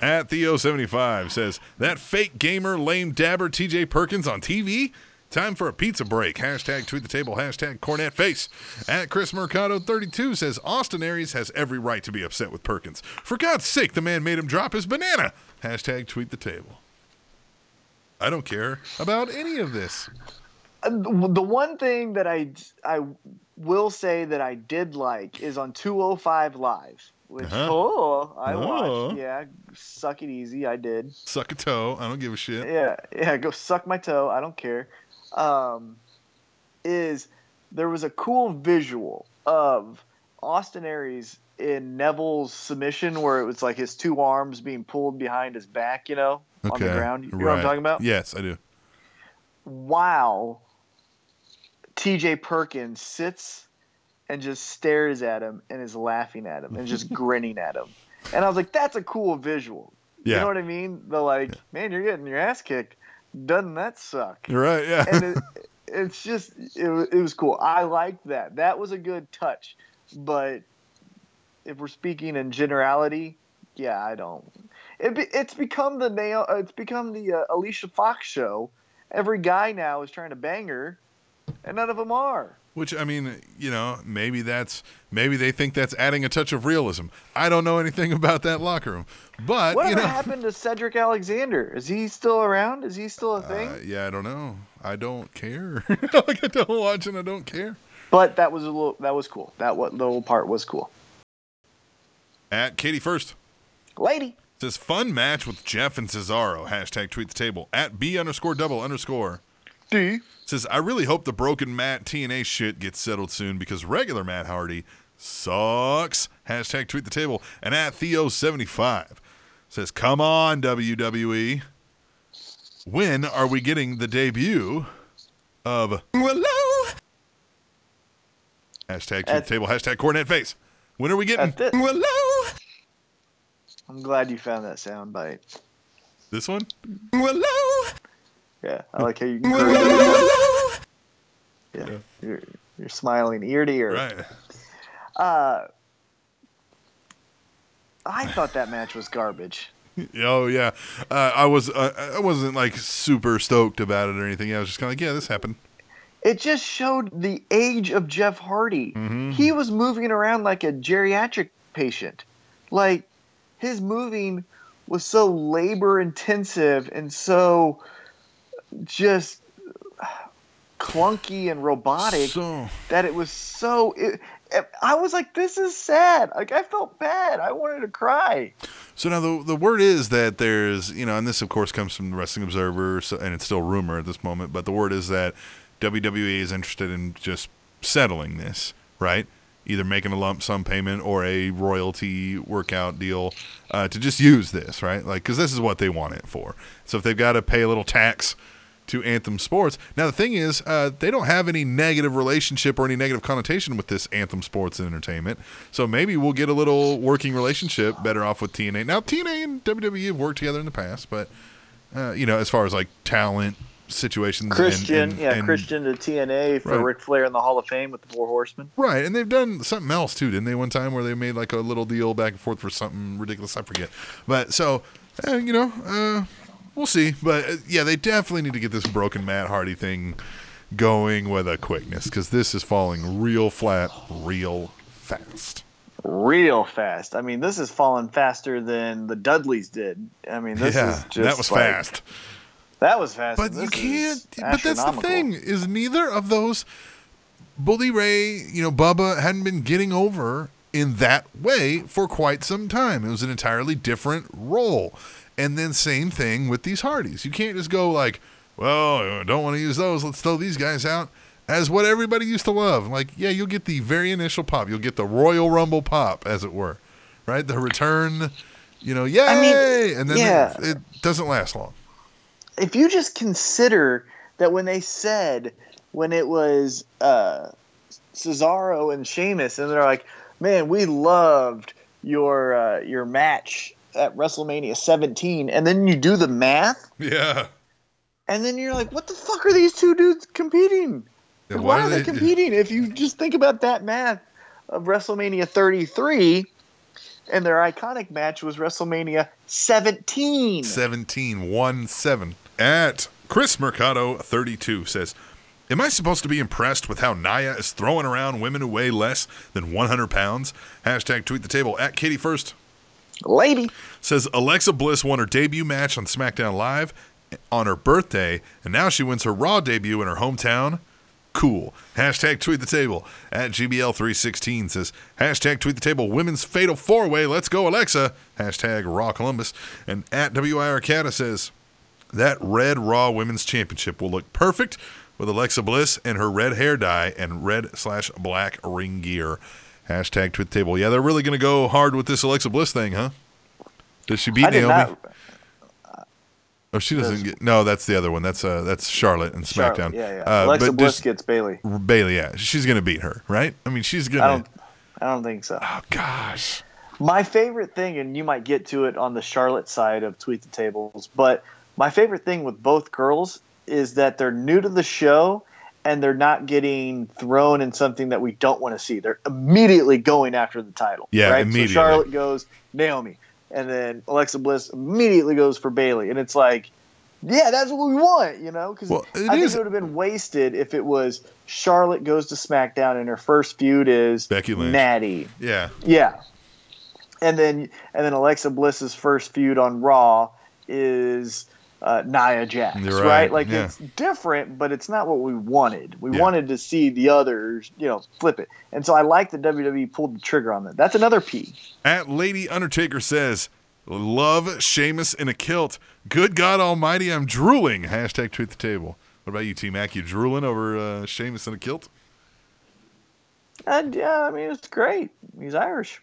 At Theo75 says, "That fake gamer, lame dabber TJ Perkins on TV? Time for a pizza break." Hashtag tweet the table. Hashtag cornet face. At Chris Mercado 32 says, "Austin Aries has every right to be upset with Perkins. For God's sake, the man made him drop his banana." Hashtag tweet the table. I don't care about any of this. The one thing that I will say that I did like is on 205 Live, which watched. Yeah, suck it easy. I did. Suck a toe. I don't give a shit. Yeah. Go suck my toe. I don't care. There was a cool visual of Austin Aries in Neville's submission where it was like his two arms being pulled behind his back, on the ground. You know what I'm talking about? Yes, I do. Wow. TJ Perkins sits and just stares at him and is laughing at him and just grinning at him. And I was like, that's a cool visual. Yeah. You know what I mean? They're like, man, you're getting your ass kicked. Doesn't that suck? You're right, yeah. And it's just, it was cool. I liked that. That was a good touch. But if we're speaking in generality, yeah, I don't. It's become the Alicia Fox show. Every guy now is trying to bang her. And none of them are. Which, I mean, maybe they think that's adding a touch of realism. I don't know anything about that locker room. But whatever happened to Cedric Alexander? Is he still around? Is he still a thing? Yeah, I don't know. I don't care. I don't watch and I don't care. But that was cool. The little part was cool. At Katie First. Lady. Says fun match with Jeff and Cesaro. # tweet the table. At B_double_ D. Says, I really hope the broken Matt TNA shit gets settled soon because regular Matt Hardy sucks. # tweet the table. And at Theo75 says, come on, WWE. When are we getting the debut of Willow? # tweet the table. # coordinate face. When are we getting Willow? I'm glad you found that sound bite. This one? Willow. Yeah, I like how you can yeah, you're smiling ear to ear. Right. I thought that match was garbage. Oh yeah, I wasn't like super stoked about it or anything. I was just kind of like, yeah, this happened. It just showed the age of Jeff Hardy. Mm-hmm. He was moving around like a geriatric patient. Like his moving was so labor intensive and so just clunky and robotic that it was so. I was like, this is sad. Like I felt bad. I wanted to cry. So now the word is that there's, and this of course comes from the Wrestling Observer, so, and it's still rumor at this moment. But the word is that WWE is interested in just settling this, right? Either making a lump sum payment or a royalty workout deal to just use this, right? Like, because this is what they want it for. So if they've got to pay a little tax to Anthem Sports. Now, the thing is, they don't have any negative relationship or any negative connotation with this Anthem Sports and Entertainment. So maybe we'll get a little working relationship better off with TNA. Now, TNA and WWE have worked together in the past, but, as far as like talent situations. Christian to TNA for Ric Flair in the Hall of Fame with the Four Horsemen. Right, and they've done something else too, didn't they? One time where they made like a little deal back and forth for something ridiculous. I forget. But so, we'll see. But yeah, they definitely need to get this broken Matt Hardy thing going with a quickness because this is falling real flat, real fast. Real fast. I mean, this is falling faster than the Dudleys did. I mean, this is just that was like, fast. That was fast. But you can't. But that's the thing is neither of those Bully Ray, Bubba hadn't been getting over in that way for quite some time. It was an entirely different role. And then same thing with these Hardys. You can't just go like, well, I don't want to use those. Let's throw these guys out as what everybody used to love. Like, yeah, you'll get the very initial pop. You'll get the Royal Rumble pop, as it were, right? The return, yay! I mean, and then it doesn't last long. If you just consider that when they said, when it was Cesaro and Sheamus, and they're like, man, we loved your match at WrestleMania 17, and then you do the math? Yeah. And then you're like, what the fuck are these two dudes competing? Yeah, why are they competing? If you just think about that math of WrestleMania 33... And their iconic match was WrestleMania 17. 17. At Chris Mercado 32 says, am I supposed to be impressed with how Nia is throwing around women who weigh less than 100 pounds? # tweet the table. At Katie First. Lady. Says Alexa Bliss won her debut match on SmackDown Live on her birthday, and now she wins her Raw debut in her hometown cool. Hashtag tweet the table at GBL316 says, hashtag tweet the table, women's fatal four-way, let's go Alexa, hashtag Raw Columbus. And at WIRCata says, that red Raw Women's Championship will look perfect with Alexa Bliss and her red hair dye and red/black ring gear. Hashtag tweet the table. Yeah, they're really going to go hard with this Alexa Bliss thing, huh? Does she beat Naomi? Oh, she doesn't get. No, that's the other one. That's Charlotte and SmackDown. Yeah, yeah. Alexa Bliss gets Bayley. Bayley, yeah, she's gonna beat her, right? I mean, she's gonna. I don't think so. Oh gosh. My favorite thing, and you might get to it on the Charlotte side of Tweet the Tables, but my favorite thing with both girls is that they're new to the show and they're not getting thrown in something that we don't want to see. They're immediately going after the title. Yeah, right? Immediately. So Charlotte goes Naomi. And then Alexa Bliss immediately goes for Bayley, and it's like, yeah, that's what we want, you know? Because I think it would have been wasted if it was Charlotte goes to SmackDown and her first feud is Becky Lynch. Natty. Yeah, yeah. And then Alexa Bliss's first feud on Raw is Nia Jax, right? Like it's different, but it's not what we wanted. We wanted to see the others, you know, flip it. And so I like that WWE pulled the trigger on that. That's another P. At Lady Undertaker says, love Sheamus in a kilt. Good God Almighty, I'm drooling. Hashtag tweet the table. What about you, T Mac? You drooling over Sheamus in a kilt? Yeah, I mean, it's great. He's Irish.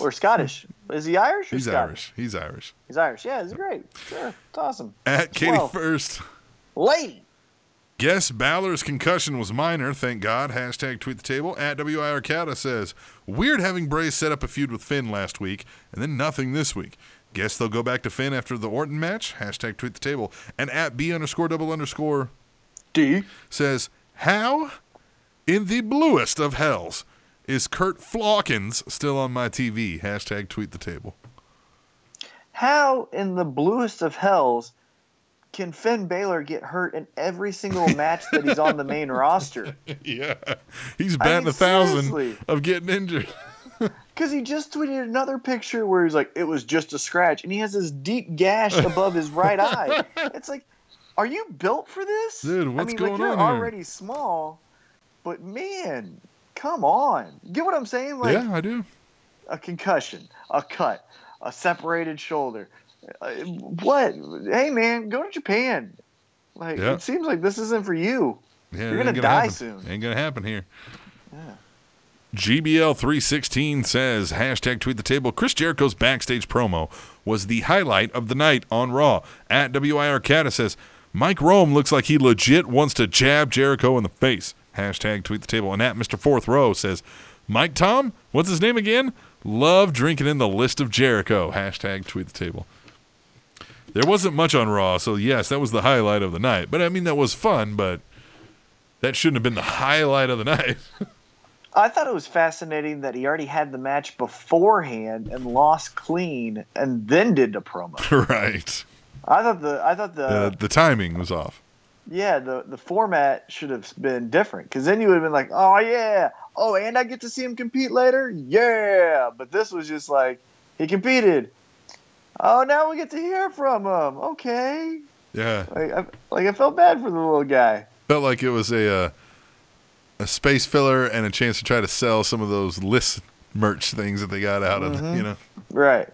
Or Scottish. Is he Irish? He's Irish. He's Irish. He's Irish. Yeah, it's great. Sure. It's awesome. At Katie First. Lady. Guess Balor's concussion was minor. Thank God. Hashtag tweet the table. At WIRCata says, weird having Bray set up a feud with Finn last week and then nothing this week. Guess they'll go back to Finn after the Orton match. Hashtag tweet the table. And at B___D says, how in the bluest of hells is Kurt Flawkins still on my TV? Hashtag tweet the table. How in the bluest of hells can Finn Balor get hurt in every single match that he's on the main roster? Yeah. He's batting 1,000 of getting injured. Because he just tweeted another picture where he's like, it was just a scratch. And he has this deep gash above his right eye. It's like, are you built for this? Dude, what's going on here? I mean, like, you're already small, but man... Come on. You get what I'm saying? Like, yeah, I do. A concussion, a cut, a separated shoulder. What? Hey, man, go to Japan. Like, it seems like this isn't for you. Yeah, you're going to die soon. Ain't going to happen here. Yeah. GBL316 says, hashtag tweet the table, Chris Jericho's backstage promo was the highlight of the night on Raw. At WIRCata says, Mike Rome looks like he legit wants to jab Jericho in the face. Hashtag tweet the table. And at Mr. Fourth Row says, Mike Tom, what's his name again? Love drinking in the list of Jericho. Hashtag tweet the table. There wasn't much on Raw, so yes, that was the highlight of the night. But I mean, that was fun, but that shouldn't have been the highlight of the night. I thought it was fascinating that he already had the match beforehand and lost clean and then did the promo. Right. I thought the timing was off. Yeah, the format should have been different, because then you would have been like, oh, yeah. Oh, and I get to see him compete later? Yeah. But this was just like, he competed. Oh, now we get to hear from him. Okay. Yeah. I felt bad for the little guy. Felt like it was a space filler and a chance to try to sell some of those list merch things that they got out of, you know? Right.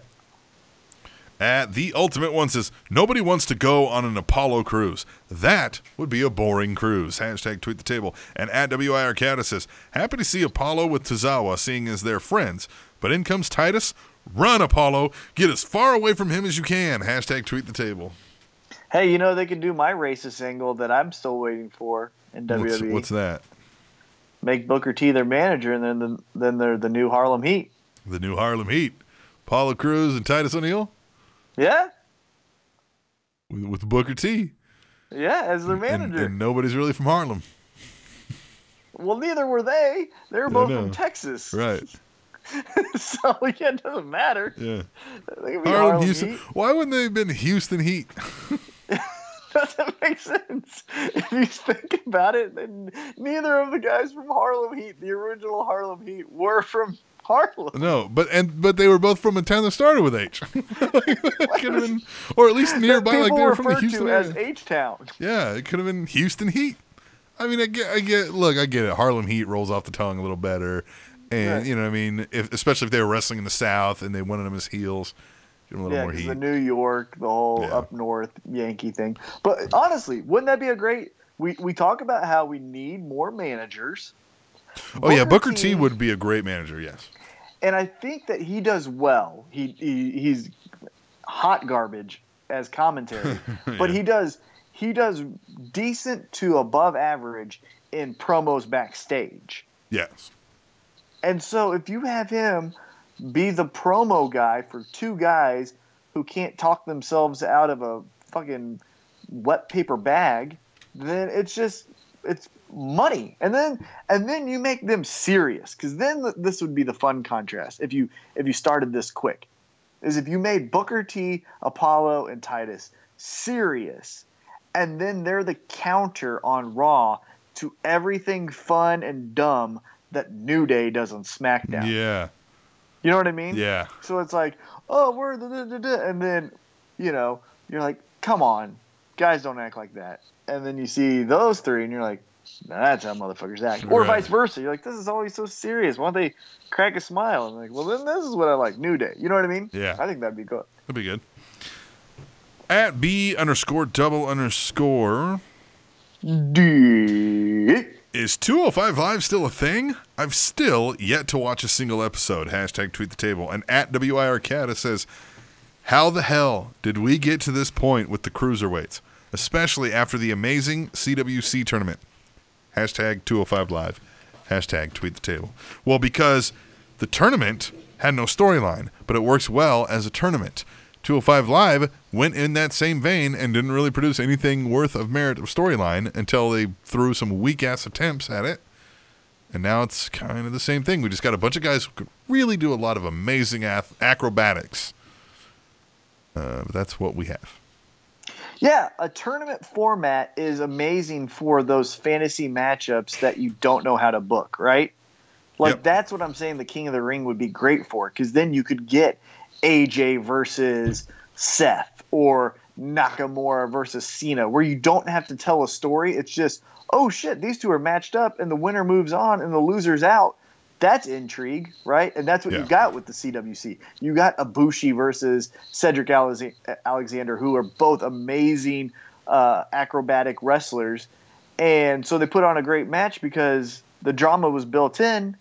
At The Ultimate One says, nobody wants to go on an Apollo cruise. That would be a boring cruise. Hashtag tweet the table. And at WIRCata says, happy to see Apollo with Tozawa, seeing as they're friends. But in comes Titus. Run, Apollo. Get as far away from him as you can. Hashtag tweet the table. Hey, you know, they can do my racist angle that I'm still waiting for in WWE. What's that? Make Booker T their manager, and then they're the new Harlem Heat. The new Harlem Heat. Apollo Crews and Titus O'Neil? Yeah, with Booker T. Yeah, as their manager, and nobody's really from Harlem. Well, neither were they. They were both from Texas, right? So yeah, it doesn't matter. Yeah, Harlem Houston. Heat. Why wouldn't they have been Houston Heat? Doesn't make sense if you think about it. Then neither of the guys from Harlem Heat, the original Harlem Heat, were from Harlem. No, but they were both from a town that started with H. Like, could have been, or at least nearby, like they were from the Houston area. As H-Town. Yeah, it could have been Houston Heat. I mean, I get it. Harlem Heat rolls off the tongue a little better. And, right. You know what I mean? Especially if they were wrestling in the South and they wanted them as heels. Give them a little more heat. The New York, the whole up north Yankee thing. But honestly, wouldn't that be a great... We talk about how we need more managers. Booker T would be a great manager, yes. And I think that he does well. He's hot garbage as commentary. But he does decent to above average in promos backstage. Yes. And so if you have him be the promo guy for two guys who can't talk themselves out of a fucking wet paper bag, then it's money. And then you make them serious, because then this would be the fun contrast if you started this quick. Is if you made Booker T, Apollo, and Titus serious, and then they're the counter on Raw to everything fun and dumb that New Day does on SmackDown. Yeah. You know what I mean? Yeah. So it's like, oh, we're the, and then, you know, you're like, come on, guys, don't act like that. And then you see those three, and you're like, nah, that's how motherfuckers act. Or vice versa. You're like, this is always so serious. Why don't they crack a smile? And I'm like, well, then this is what I like, New Day. You know what I mean? Yeah. I think that'd be good. That'd be good. At B__D. Is 205 Live still a thing? I've still yet to watch a single episode. #tweetTheTable. And at WIRCATA says, how the hell did we get to this point with the cruiserweights? Especially after the amazing CWC tournament. #205Live. #tweetTheTable. Well, because the tournament had no storyline, but it works well as a tournament. 205 Live went in that same vein and didn't really produce anything worth of merit of storyline until they threw some weak-ass attempts at it. And now it's kind of the same thing. We just got a bunch of guys who could really do a lot of amazing acrobatics. But that's what we have. Yeah, a tournament format is amazing for those fantasy matchups that you don't know how to book, right? Like, That's what I'm saying the King of the Ring would be great for, because then you could get AJ versus Seth or Nakamura versus Cena, where you don't have to tell a story. It's just, oh, shit, these two are matched up, and the winner moves on, and the loser's out. That's intrigue, right? And that's what you got with the CWC. You got Ibushi versus Cedric Alexander, who are both amazing acrobatic wrestlers. And so they put on a great match because the drama was built in,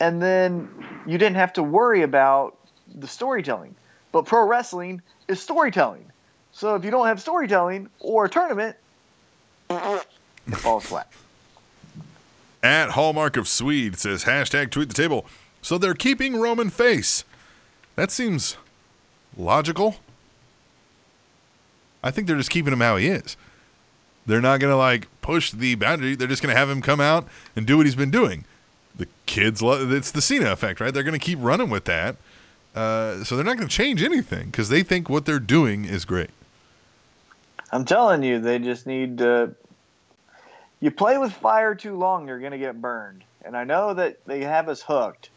and then you didn't have to worry about the storytelling. But pro wrestling is storytelling. So if you don't have storytelling or a tournament, it falls flat. At Hallmark of Swede says, #tweetTheTable. So they're keeping Roman face. That seems logical. I think they're just keeping him how he is. They're not going to, like, push the boundary. They're just going to have him come out and do what he's been doing. The kids love... It's the Cena effect, right? They're going to keep running with that. So they're not going to change anything because they think what they're doing is great. I'm telling you, they just need to... You play with fire too long, you're going to get burned. And I know that they have us hooked.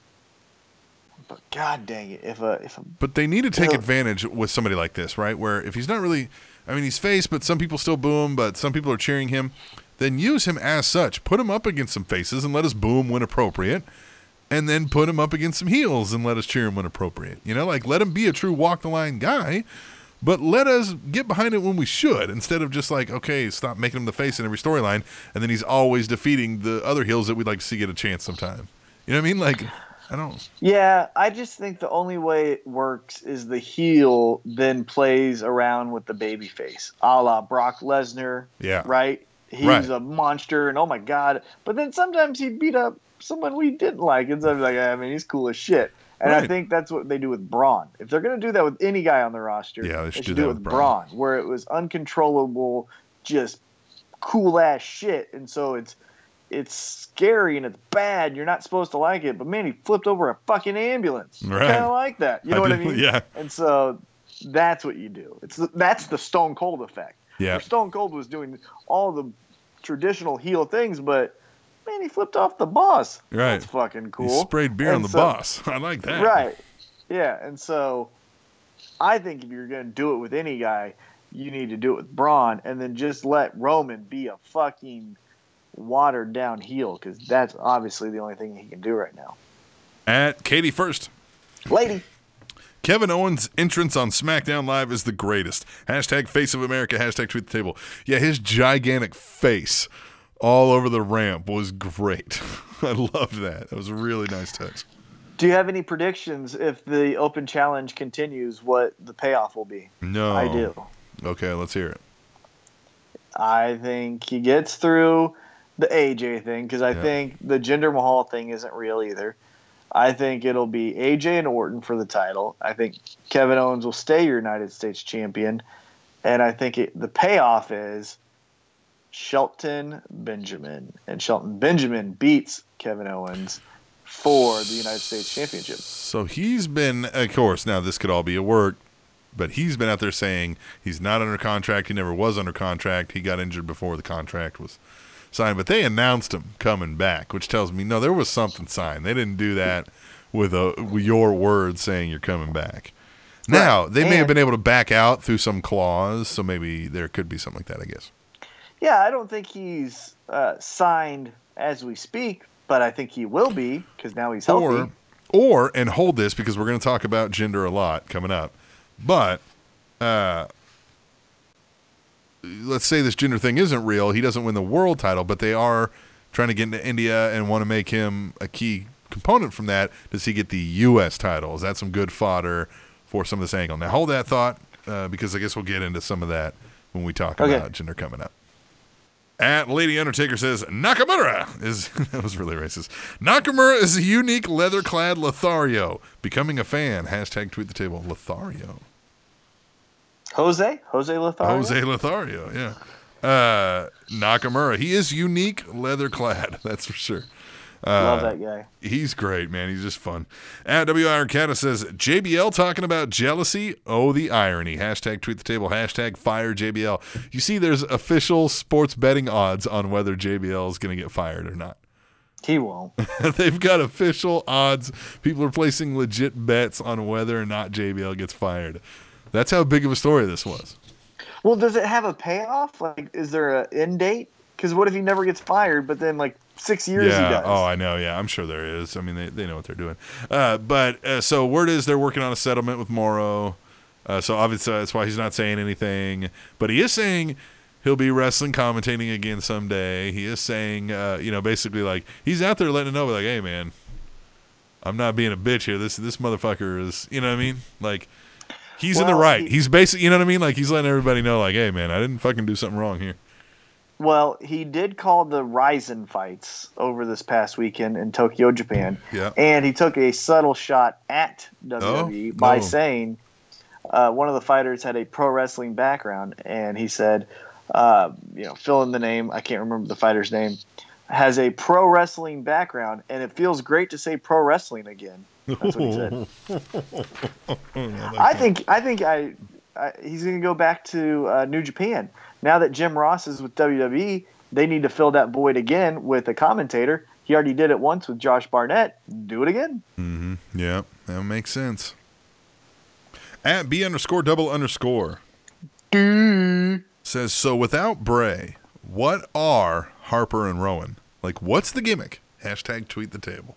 But god dang it. But they need to take advantage with somebody like this, right? Where if he's not really... I mean, he's face, but some people still boo him, but some people are cheering him. Then use him as such. Put him up against some faces and let us boo him when appropriate. And then put him up against some heels and let us cheer him when appropriate. You know, like, let him be a true walk-the-line guy. But let us get behind it when we should, instead of just like, okay, stop making him the face in every storyline, and then he's always defeating the other heels that we'd like to see get a chance sometime. You know what I mean? Like, I don't... Yeah, I just think the only way it works is the heel then plays around with the baby face, a la Brock Lesnar, right? He's a monster, and oh my god. But then sometimes he'd beat up someone we didn't like, and so I'm like, I mean, he's cool as shit. And I think that's what they do with Braun. If they're going to do that with any guy on the roster, they should do it with Braun, where it was uncontrollable, just cool-ass shit. And so it's scary and it's bad. You're not supposed to like it. But, man, he flipped over a fucking ambulance. Right. Kind of like that. You know what I mean? Yeah. And so that's what you do. That's the Stone Cold effect. Yeah. Where Stone Cold was doing all the traditional heel things, but... Man, he flipped off the boss. Right. That's fucking cool. He sprayed beer on the boss. I like that. Right. Yeah, and so I think if you're going to do it with any guy, you need to do it with Braun and then just let Roman be a fucking watered down heel, because that's obviously the only thing he can do right now. At Katie first. Lady. Kevin Owens' entrance on SmackDown Live is the greatest. Hashtag Face of America. Hashtag Tweet the Table. Yeah, his gigantic face all over the ramp was great. I love that. That was a really nice touch. Do you have any predictions if the open challenge continues, what the payoff will be? No. I do. Okay, let's hear it. I think he gets through the AJ thing, because I think the Jinder Mahal thing isn't real either. I think it'll be AJ and Orton for the title. I think Kevin Owens will stay your United States champion. And I think the payoff is Shelton Benjamin. And Shelton Benjamin beats Kevin Owens for the United States championship. So he's been, of course, now this could all be a work, but he's been out there saying he's not under contract. He never was under contract. He got injured before the contract was signed, but they announced him coming back, which tells me, no, there was something signed. They didn't do that with your word saying you're coming back. Now, they may have been able to back out through some clause, so maybe there could be something like that, I guess. Yeah, I don't think he's signed as we speak, but I think he will be, because now he's healthy. Or, and hold this, because we're going to talk about gender a lot coming up, but let's say this gender thing isn't real. He doesn't win the world title, but they are trying to get into India and want to make him a key component from that. Does he get the U.S. title? Is that some good fodder for some of this angle? Now, hold that thought, because I guess we'll get into some of that when we talk about gender coming up. At Lady Undertaker says, Nakamura is... that was really racist. Nakamura is a unique leather-clad Lothario. Becoming a fan. Hashtag tweet the table. Lothario. Jose Lothario? Jose Lothario, yeah. Nakamura. He is unique leather-clad. That's for sure. Love that guy. He's great, man. He's just fun. At WIRCata says, JBL talking about jealousy. Oh, the irony. Hashtag tweet the table. Hashtag fire JBL. You see, there's official sports betting odds on whether JBL is going to get fired or not. He won't. They've got official odds. People are placing legit bets on whether or not JBL gets fired. That's how big of a story this was. Well, does it have a payoff? Like, is there an end date? Because what if he never gets fired, but then, like, 6 years he does? Oh, I know. Yeah, I'm sure there is. I mean, they know what they're doing. So word is they're working on a settlement with Morrow. So obviously that's why he's not saying anything. But he is saying he'll be wrestling commentating again someday. He is saying, basically, like, he's out there letting it know, like, hey, man, I'm not being a bitch here. This motherfucker is, you know what I mean? Like, he's in the right. He's basically, you know what I mean? Like, he's letting everybody know, like, hey, man, I didn't fucking do something wrong here. Well, he did call the Ryzen fights over this past weekend in Tokyo, Japan. Yeah. And he took a subtle shot at WWE by saying one of the fighters had a pro wrestling background. And he said, fill in the name. I can't remember the fighter's name. Has a pro wrestling background, and it feels great to say pro wrestling again. That's what he said. I think he's going to go back to New Japan. Now that Jim Ross is with WWE, they need to fill that void again with a commentator. He already did it once with Josh Barnett. Do it again. Mm-hmm. Yeah, that makes sense. At B___ says, so without Bray, what are Harper and Rowan? Like, what's the gimmick? Hashtag tweet the table.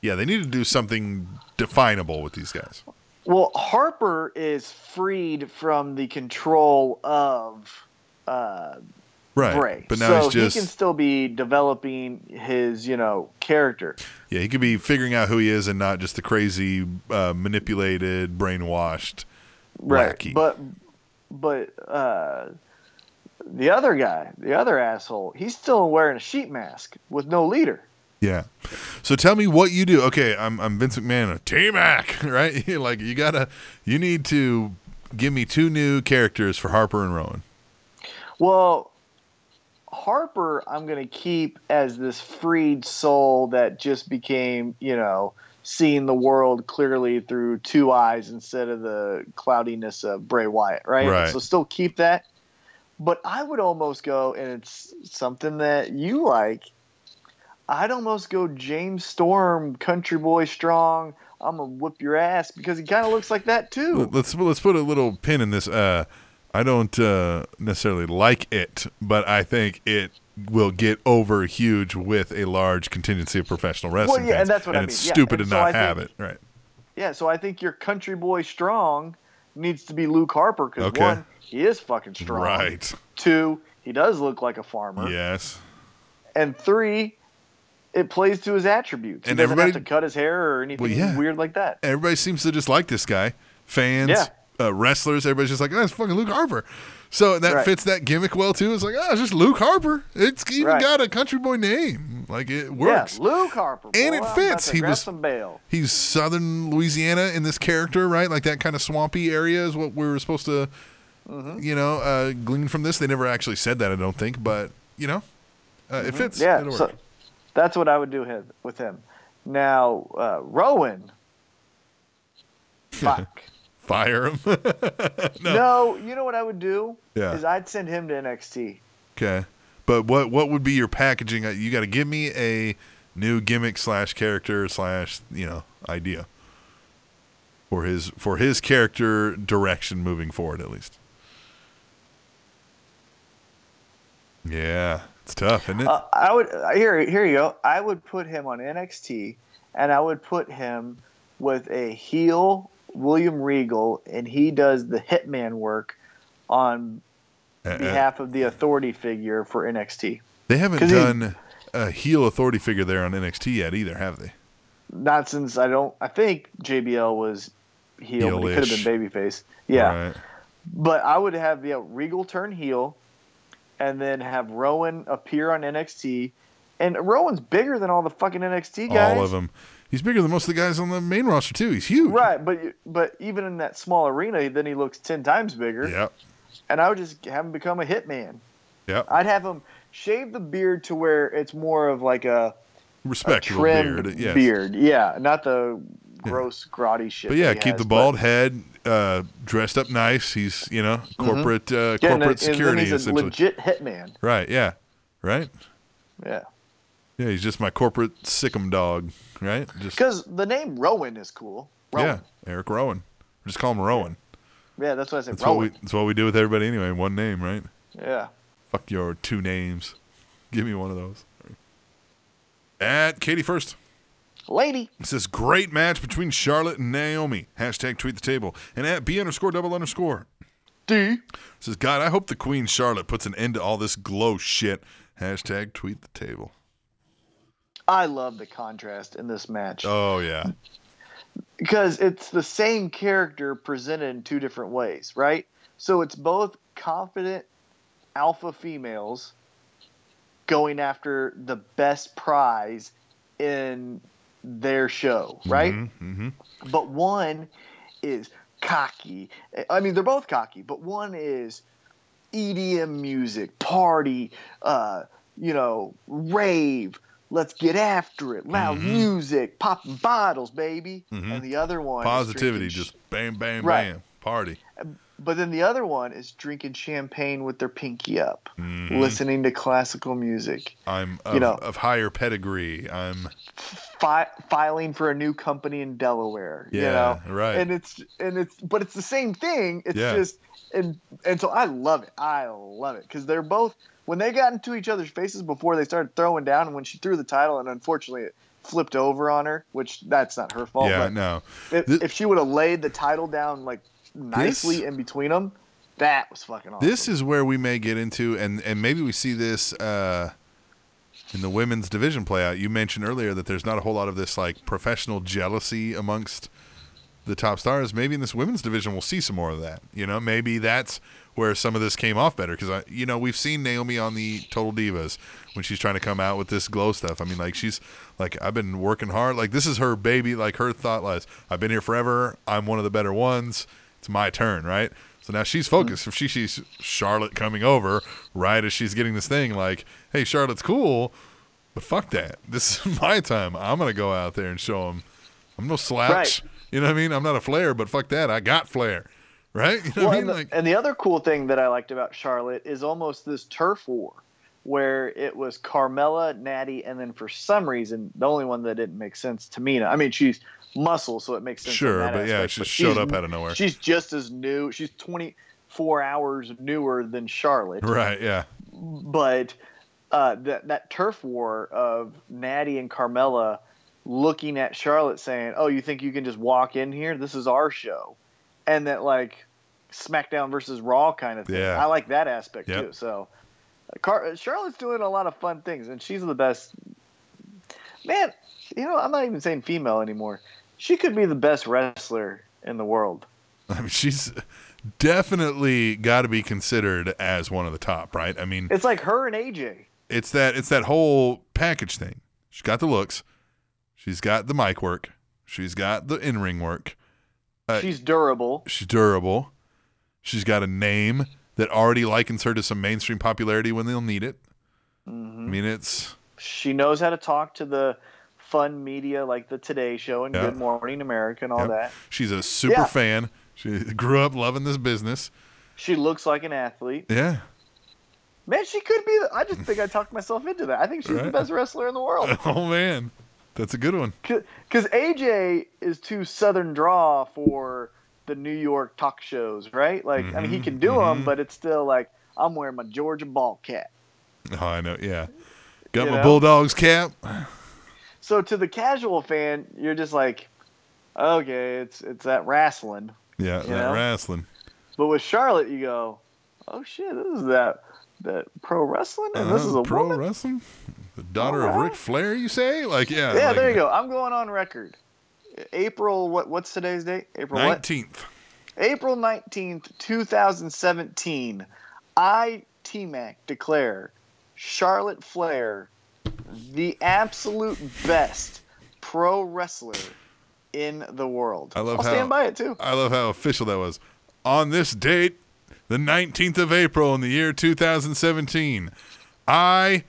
Yeah, they need to do something definable with these guys. Well, Harper is freed from the control of Bray. But now he can still be developing his, character. Yeah, he could be figuring out who he is and not just the crazy, manipulated, brainwashed wacky. But the other guy, the other asshole, he's still wearing a sheet mask with no leader. Yeah. So tell me what you do. Okay, I'm Vince McMahon, a T-Mac, right? Like, you need to give me two new characters for Harper and Rowan. Well, Harper I'm going to keep as this freed soul that just became, seeing the world clearly through two eyes instead of the cloudiness of Bray Wyatt, right? So still keep that. But I would almost go, and it's something that you like, I'd almost go James Storm, Country Boy Strong. I'm gonna whip your ass, because he kind of looks like that too. Let's put a little pin in this. I don't necessarily like it, but I think it will get over huge with a large contingency of professional wrestling fans. And that's what I mean. It's stupid to not have it, right? Yeah, so I think your country boy strong needs to be Luke Harper because, one, he is fucking strong. Right. Two, he does look like a farmer. Yes. And three, it plays to his attributes. And he doesn't have to cut his hair or anything weird like that. Everybody seems to just like this guy. Fans, wrestlers, everybody's just like, oh, it's fucking Luke Harper. So that fits that gimmick well, too. It's like, oh, it's just Luke Harper. It's even got a country boy name. Like, it works. Yeah, Luke Harper. And it fits. He's southern Louisiana in this character, right? Like, that kind of swampy area is what we were supposed to, glean from this. They never actually said that, I don't think. But, it fits. Yeah, it'll work. That's what I would do with him. Now, Rowan. Fuck. Fire him? No, you know what I would do? Yeah. Is I'd send him to NXT. Okay. But what would be your packaging? You got to give me a new gimmick / character / idea for his character direction moving forward, at least. Yeah. It's tough, isn't it? I would here you go. I would put him on NXT, and I would put him with a heel William Regal, and he does the hitman work on behalf of the authority figure for NXT. They haven't done a heel authority figure there on NXT yet either, have they? Not since I think JBL was heel, but he could have been babyface. Yeah. Right. But I would have Regal turn heel, and then have Rowan appear on NXT. And Rowan's bigger than all the fucking NXT guys. All of them. He's bigger than most of the guys on the main roster, too. He's huge. Right, but even in that small arena, then he looks 10 times bigger. Yep. And I would just have him become a hitman. Yep. I'd have him shave the beard to where it's more of like a respectable beard. Yes. Beard, yeah. Not the gross, grotty shit. But yeah, keep the bald head, dressed up nice. He's, corporate corporate security. He's a legit hitman. Right, yeah. Right? Yeah. Yeah, he's just my corporate sick'em dog, right? Because the name Rowan is cool. Rowan. Yeah, Eric Rowan. Just call him Rowan. Yeah, that's what I said, Rowan. That's what we do with everybody anyway, one name, right? Yeah. Fuck your two names. Give me one of those. At Katie first. Lady. It says, great match between Charlotte and Naomi. # tweet the table. And at B___. D. Says, God, I hope the Queen Charlotte puts an end to all this glow shit. # tweet the table. I love the contrast in this match. Oh, yeah. Because it's the same character presented in two different ways, right? So it's both confident alpha females going after the best prize in their show, right? Mm-hmm. But one is cocky. I mean, they're both cocky, but one is EDM music, party, rave. Let's get after it. Loud music, popping bottles, baby. Mm-hmm. And the other one positivity, is just bam, bam, bam. Party. But then the other one is drinking champagne with their pinky up, listening to classical music. I'm of higher pedigree. I'm filing for a new company in Delaware. Yeah, right. But it's the same thing. It's just and so I love it. I love it because they're both. When they got into each other's faces before they started throwing down, and when she threw the title, and unfortunately it flipped over on her, which that's not her fault. Yeah, but no. If she would have laid the title down like nicely in between them, that was fucking awesome. This is where we may get into, and maybe we see this in the women's division play out. You mentioned earlier that there's not a whole lot of this like professional jealousy amongst the top stars. Maybe in this women's division we'll see some more of that. Maybe that's where some of this came off better, because we've seen Naomi on the Total Divas when she's trying to come out with this glow stuff. I mean, like, she's like, I've been working hard. Like, this is her baby. Like, her thought lies, I've been here forever. I'm one of the better ones. It's my turn, right? So now she's focused. If she sees Charlotte coming over right as she's getting this thing, like, hey, Charlotte's cool, but fuck that. This is my time. I'm gonna go out there and show them I'm no slouch. Right. You know what I mean? I'm not a Flair, but fuck that. I got Flair. Right? You know what I mean? And the other cool thing that I liked about Charlotte is almost this turf war where it was Carmella, Natty, and then for some reason, the only one that didn't make sense, Tamina. I mean, she's muscle, so it makes sense. Sure, but yeah, she showed up out of nowhere. She's just as new. She's 24 hours newer than Charlotte. Right, yeah. But that turf war of Natty and Carmella looking at Charlotte saying, oh, you think you can just walk in here? This is our show. And that, like, SmackDown versus Raw kind of thing. Yeah. I like that aspect, too. So Charlotte's doing a lot of fun things, and she's the best. Man, you know, I'm not even saying female anymore. She could be the best wrestler in the world. I mean, she's definitely got to be considered as one of the top, right? I mean, it's like her and AJ. It's that whole package thing. She's got the looks. She's got the mic work. She's got the in-ring work. She's durable. She's got a name that already likens her to some mainstream popularity when they'll need it. Mm-hmm. I mean, she knows how to talk to the fun media like the Today Show and Good Morning America and all that. She's a super fan. She grew up loving this business. She looks like an athlete. Yeah. Man, she could be. I just think I talked myself into that. I think she's the best wrestler in the world. Oh, man. That's a good one. Because AJ is too Southern draw for the New York talk shows, right? Like, I mean, he can do them, but it's still like, I'm wearing my Georgia ball cap. Oh, I know. Yeah. Got my Bulldogs cap. So to the casual fan, you're just like, okay, it's that wrestling. Yeah, that wrestling. But with Charlotte, you go, oh, shit, this is that pro wrestling? And this is a pro woman? Wrestling? The daughter of Ric Flair, you say? Like, yeah. Yeah, like, there you go. I'm going on record. April, what's today's date? April 19th. April 19th, 2017. I, T-Mac, declare Charlotte Flair the absolute best pro wrestler in the world. I'll stand by it, too. I love how official that was. On this date, the 19th of April in the year 2017, I,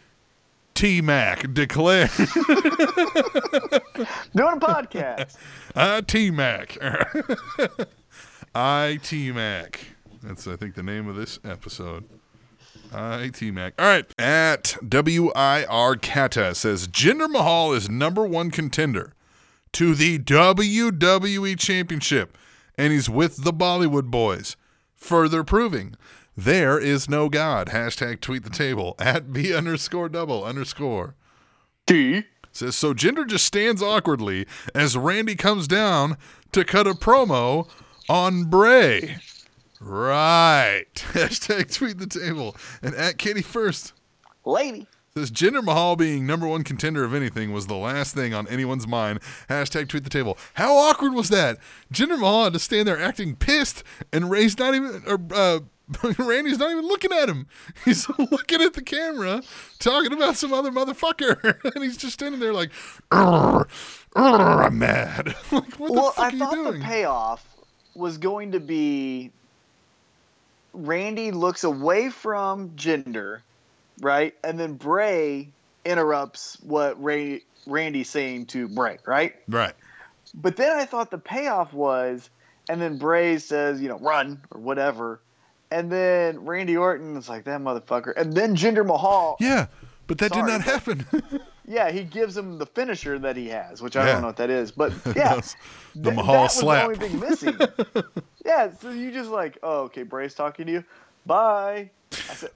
T-Mac, declare. Doing a podcast. I, T-Mac. I, T-Mac. That's, I think, the name of this episode. I, T-Mac. All right. At W.I.R. Kata says, Jinder Mahal is #1 contender to the WWE Championship, and he's with the Bollywood Boys, further proving there is no God. # tweet the table at B_double_D says, so Jinder just stands awkwardly as Randy comes down to cut a promo on Bray. Right. # tweet the table. And at Kitty First Lady says, Jinder Mahal being #1 contender of anything was the last thing on anyone's mind. # tweet the table. How awkward was that? Jinder Mahal had to stand there acting pissed, and Randy's not even looking at him. He's looking at the camera, talking about some other motherfucker, and he's just standing there like, I'm mad. Like, what the fuck are you doing? Well, I thought the payoff was going to be Randy looks away from Jinder, right? And then Bray interrupts what Randy's saying to Bray, right? Right. But then I thought the payoff was, and then Bray says, you know, run or whatever. And then Randy Orton is like, that motherfucker. And then Jinder Mahal. Yeah, but that did not happen. Yeah, he gives him the finisher that he has, which I don't know what that is. But, yeah, the Mahal slap was the only thing missing. Yeah, so you just like, oh, okay, Bray's talking to you. Bye. I said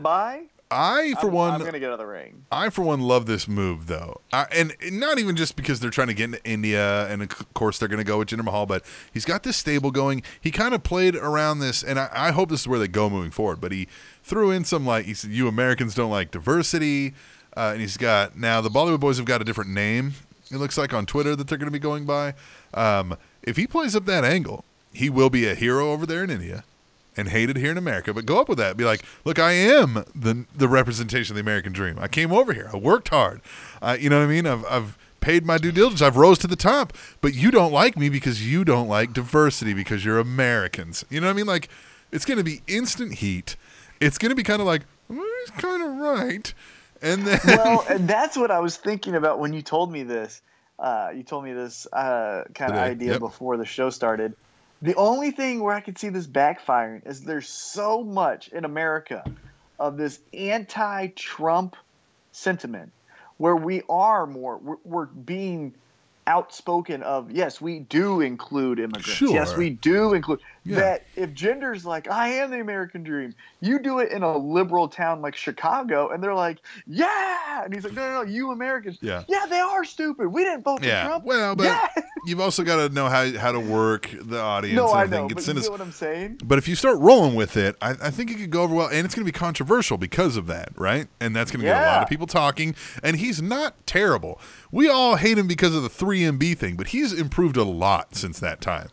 bye. I'm going to get out of the ring. I, for one, love this move, though. And not even just because they're trying to get into India, and of course they're going to go with Jinder Mahal, but he's got this stable going. He kind of played around this, and I hope this is where they go moving forward, but he threw in some, like, he said, you Americans don't like diversity, and he's got, now the Bollywood Boys have got a different name, it looks like, on Twitter that they're going to be going by. If he plays up that angle, he will be a hero over there in India and hated here in America, but go up with that. Be like, look, I am the representation of the American dream. I came over here. I worked hard. You know what I mean? I've paid my due diligence. I've rose to the top. But you don't like me because you don't like diversity because you're Americans. You know what I mean? Like, it's going to be instant heat. It's going to be kind of like, well, he's kind of right. And then, well, and that's what I was thinking about when you told me this. You told me this kind of idea before the show started. The only thing where I could see this backfiring is there's so much in America of this anti-Trump sentiment where we are more – we're being outspoken of, yes, we do include immigrants. Sure. Yes, we do include – that if Jinder's like, I am the American Dream, you do it in a liberal town like Chicago, and they're like, yeah! And he's like, no, you Americans. Yeah, they are stupid. We didn't vote for Trump. Well, but you've also got to know how to work the audience. No, I know, but you know what I'm saying? But if you start rolling with it, I think it could go over well, and it's going to be controversial because of that, right? And that's going to get a lot of people talking, and he's not terrible. We all hate him because of the 3MB thing, but he's improved a lot since that time.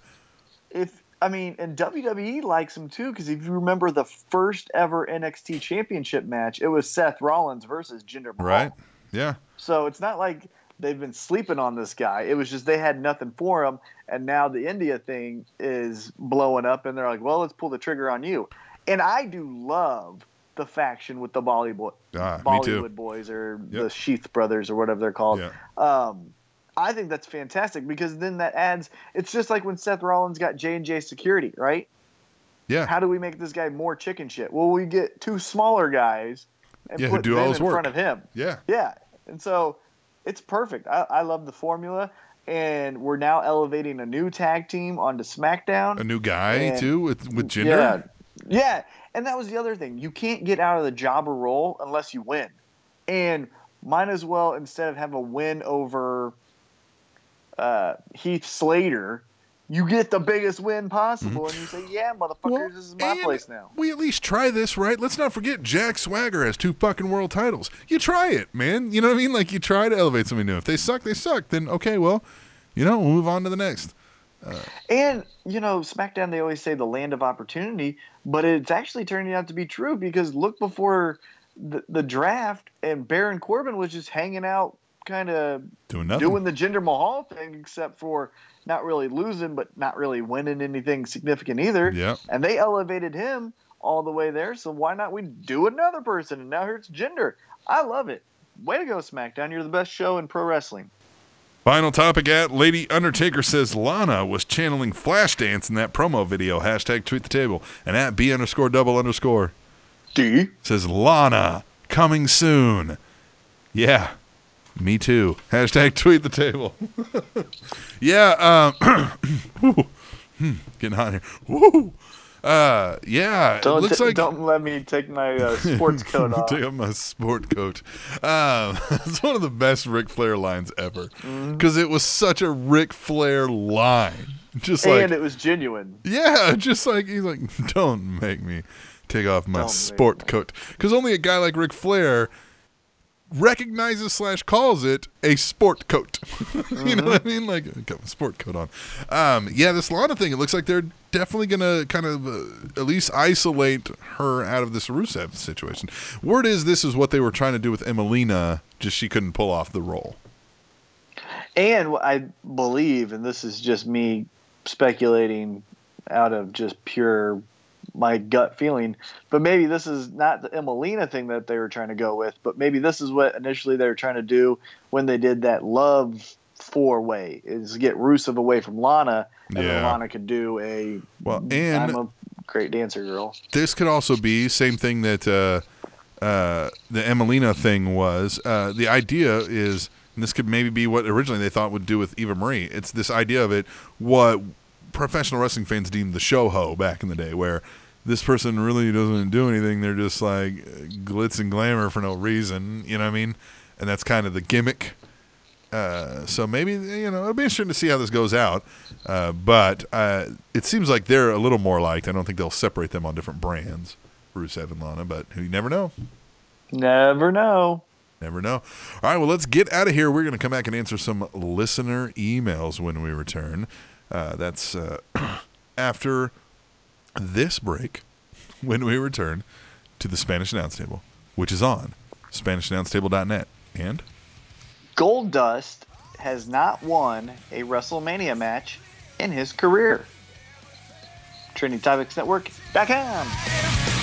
And WWE likes him too, because if you remember the first ever NXT Championship match, it was Seth Rollins versus Jinder Mahal. Right, yeah. So it's not like they've been sleeping on this guy. It was just they had nothing for him, and now the India thing is blowing up, and they're like, well, let's pull the trigger on you. And I do love the faction with the Bollywood boys or the Sheath brothers or whatever they're called. Yeah. I think that's fantastic because then that adds – it's just like when Seth Rollins got J&J Security, right? Yeah. How do we make this guy more chicken shit? Well, we get two smaller guys and put them in front of him. Yeah. Yeah. And so it's perfect. I love the formula. And we're now elevating a new tag team onto SmackDown. A new guy, with Jinder. Yeah. And that was the other thing. You can't get out of the jobber role unless you win. And might as well, instead of have a win over – Heath Slater, you get the biggest win possible, and you say, yeah, motherfuckers, this is my place now. We at least try this, right? Let's not forget Jack Swagger has 2 fucking world titles. You try it, man. You know what I mean? Like, you try to elevate something new. If they suck. Then, okay, well, we'll move on to the next. And SmackDown, they always say the land of opportunity, but it's actually turning out to be true because look before the draft, and Baron Corbin was just hanging out kind of doing the Jinder Mahal thing, except for not really losing, but not really winning anything significant either. Yeah. And they elevated him all the way there, so why not we do another person? And now here's Jinder. I love it. Way to go, SmackDown. You're the best show in pro wrestling. Final topic at Lady Undertaker says Lana was channeling Flashdance in that promo video. # tweet the table. And at B_double_D says Lana coming soon. Yeah. Me too. # tweet the table. Getting hot here. Woo. It looks like don't let me take my sports coat off. Take off my sport coat. It's one of the best Ric Flair lines ever because it was such a Ric Flair line. And it was genuine. Yeah, just like he's like, don't make me take off my sport coat because only a guy like Ric Flair recognizes / calls it a sport coat. You know what I mean? Like, I got my sport coat on. This Lana thing, it looks like they're definitely going to kind of at least isolate her out of this Rusev situation. Word is this is what they were trying to do with Emelina, just she couldn't pull off the role. And I believe, and this is just me speculating out of just pure my gut feeling, but maybe this is not the Emelina thing that they were trying to go with, but maybe this is what initially they were trying to do when they did that love 4-way is get Rusev away from Lana, and then Lana could do I'm a great dancer girl. This could also be same thing that the Emelina thing was. The idea is, and this could maybe be what originally they thought would do with Eva Marie. It's this idea of it, what professional wrestling fans deemed the show ho back in the day, where this person really doesn't do anything. They're just like glitz and glamour for no reason. You know what I mean? And that's kind of the gimmick. So maybe, it'll be interesting to see how this goes out. But it seems like they're a little more liked. I don't think they'll separate them on different brands, Rusev and Lana, but you never know. Never know. All right, well, let's get out of here. We're going to come back and answer some listener emails when we return. That's after this break when we return to the Spanish Announce Table, which is on SpanishAnnounceTable.net. And Goldust has not won a WrestleMania match in his career. TrendingTopicsNetwork.com.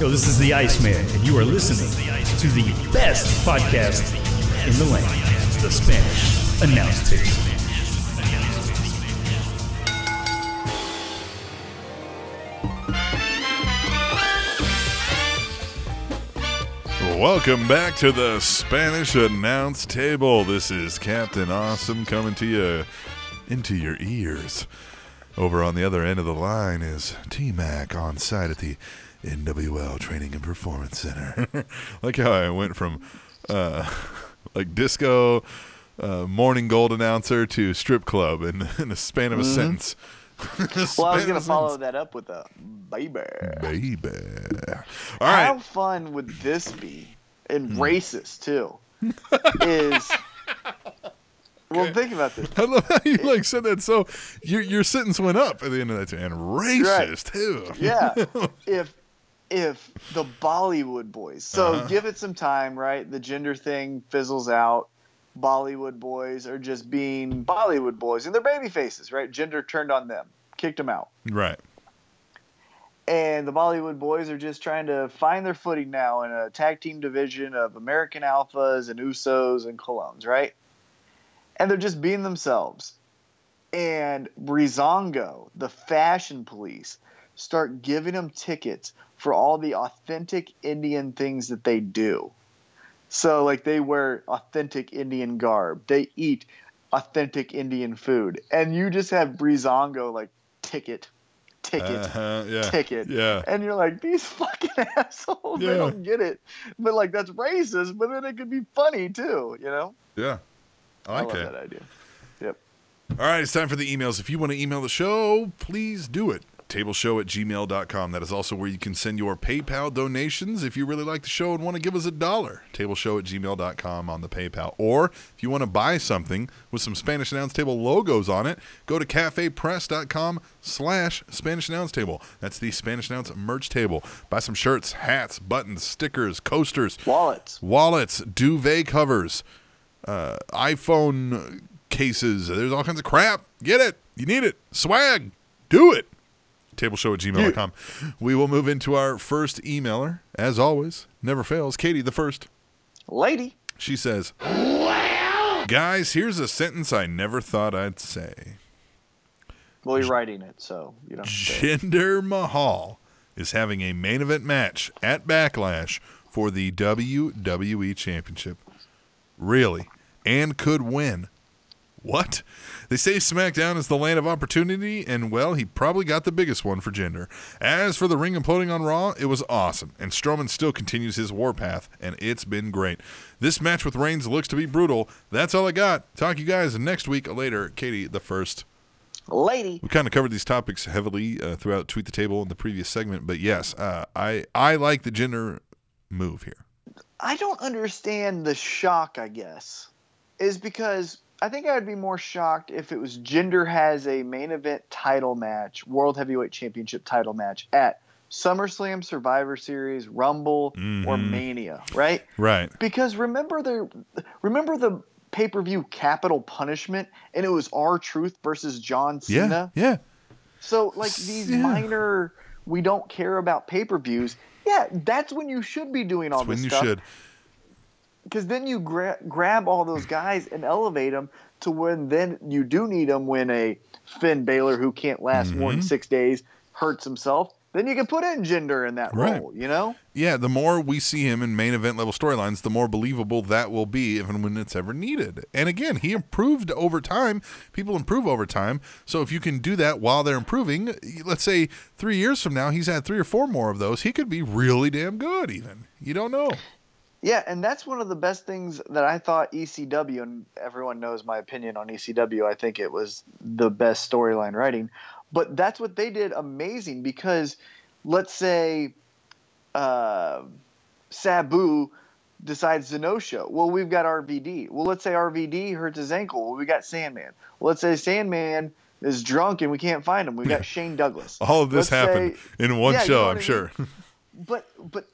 Yo, this is the Iceman, and you are listening to the best podcast in the land, the Spanish Announce Table. Welcome back to the Spanish Announce Table. This is Captain Awesome coming to you into your ears. Over on the other end of the line is T-Mac on site at the NWL Training and Performance Center. Like how I went from like disco morning gold announcer to strip club in the span of a sentence. Well, I was going to follow that up with a baby. Baby. All right. How fun would this be? And racist, too. Well, think about this. I love how you said that. So your sentence went up at the end of that. And racist, right, too. Yeah. If the Bollywood boys. So give it some time, right? The gender thing fizzles out. Bollywood boys are just being Bollywood boys and they're baby faces, right? Gender turned on them, kicked them out. Right. And the Bollywood boys are just trying to find their footing now in a tag team division of American Alphas and Usos and Colones, right? And they're just being themselves. And Breezango, the fashion police, start giving them tickets for all the authentic Indian things that they do. So, like, they wear authentic Indian garb. They eat authentic Indian food. And you just have Breezango, like, ticket. Yeah. And you're like, these fucking assholes, they don't get it. But, like, that's racist, but then it could be funny, too, you know? Yeah. I love that idea. Yep. All right, it's time for the emails. If you want to email the show, please do it. tableshow@gmail.com. That is also where you can send your PayPal donations if you really like the show and want to give us a dollar. tableshow@gmail.com on the PayPal. Or if you want to buy something with some Spanish Announce Table logos on it, go to cafepress.com/Spanish Announce Table. That's the Spanish Announce merch table. Buy some shirts, hats, buttons, stickers, coasters, wallets, duvet covers, iPhone cases. There's all kinds of crap. Get it. You need it. Swag. Do it. tableshow@gmail.com. We will move into our first emailer. As always, never fails. Katie, the first lady. She says, well, guys, here's a sentence I never thought I'd say. Well, you're writing it, so you don't have to. Jinder Mahal is having a main event match at Backlash for the WWE Championship. Really? And could win. What? They say SmackDown is the land of opportunity, and, well, he probably got the biggest one for Jinder. As for the ring imploding on Raw, it was awesome, and Strowman still continues his warpath, and it's been great. This match with Reigns looks to be brutal. That's all I got. Talk to you guys next week. Later, Katie, the first lady. We kind of covered these topics heavily throughout Tweet the Table in the previous segment, but, yes, I like the Jinder move here. I don't understand the shock, I guess, is because I think I would be more shocked if it was Jinder has a main event title match, World Heavyweight Championship title match at SummerSlam, Survivor Series, Rumble, or Mania, right? Right. Because remember the pay-per-view Capital Punishment, and it was R-Truth versus John Cena? Yeah, yeah. So, like, these minor, we don't care about pay-per-views, that's when you should be doing all this stuff. That's when you should. Because then you grab all those guys and elevate them to when then you do need them when a Finn Balor who can't last more than 6 days hurts himself. Then you can put in Jinder in that role, you know? Yeah, the more we see him in main event level storylines, the more believable that will be even when it's ever needed. And again, he improved over time. People improve over time. So if you can do that while they're improving, let's say 3 years from now, he's had 3 or 4 more of those. He could be really damn good even. You don't know. Yeah, and that's one of the best things that I thought ECW, and everyone knows my opinion on ECW, I think it was the best storyline writing, but that's what they did amazing because let's say Sabu decides to no-show. Well, we've got RVD. Well, let's say RVD hurts his ankle. Well, we got Sandman. Well, let's say Sandman is drunk and we can't find him. We've got Shane Douglas. All of this happened in one show, you know what I mean? Sure. But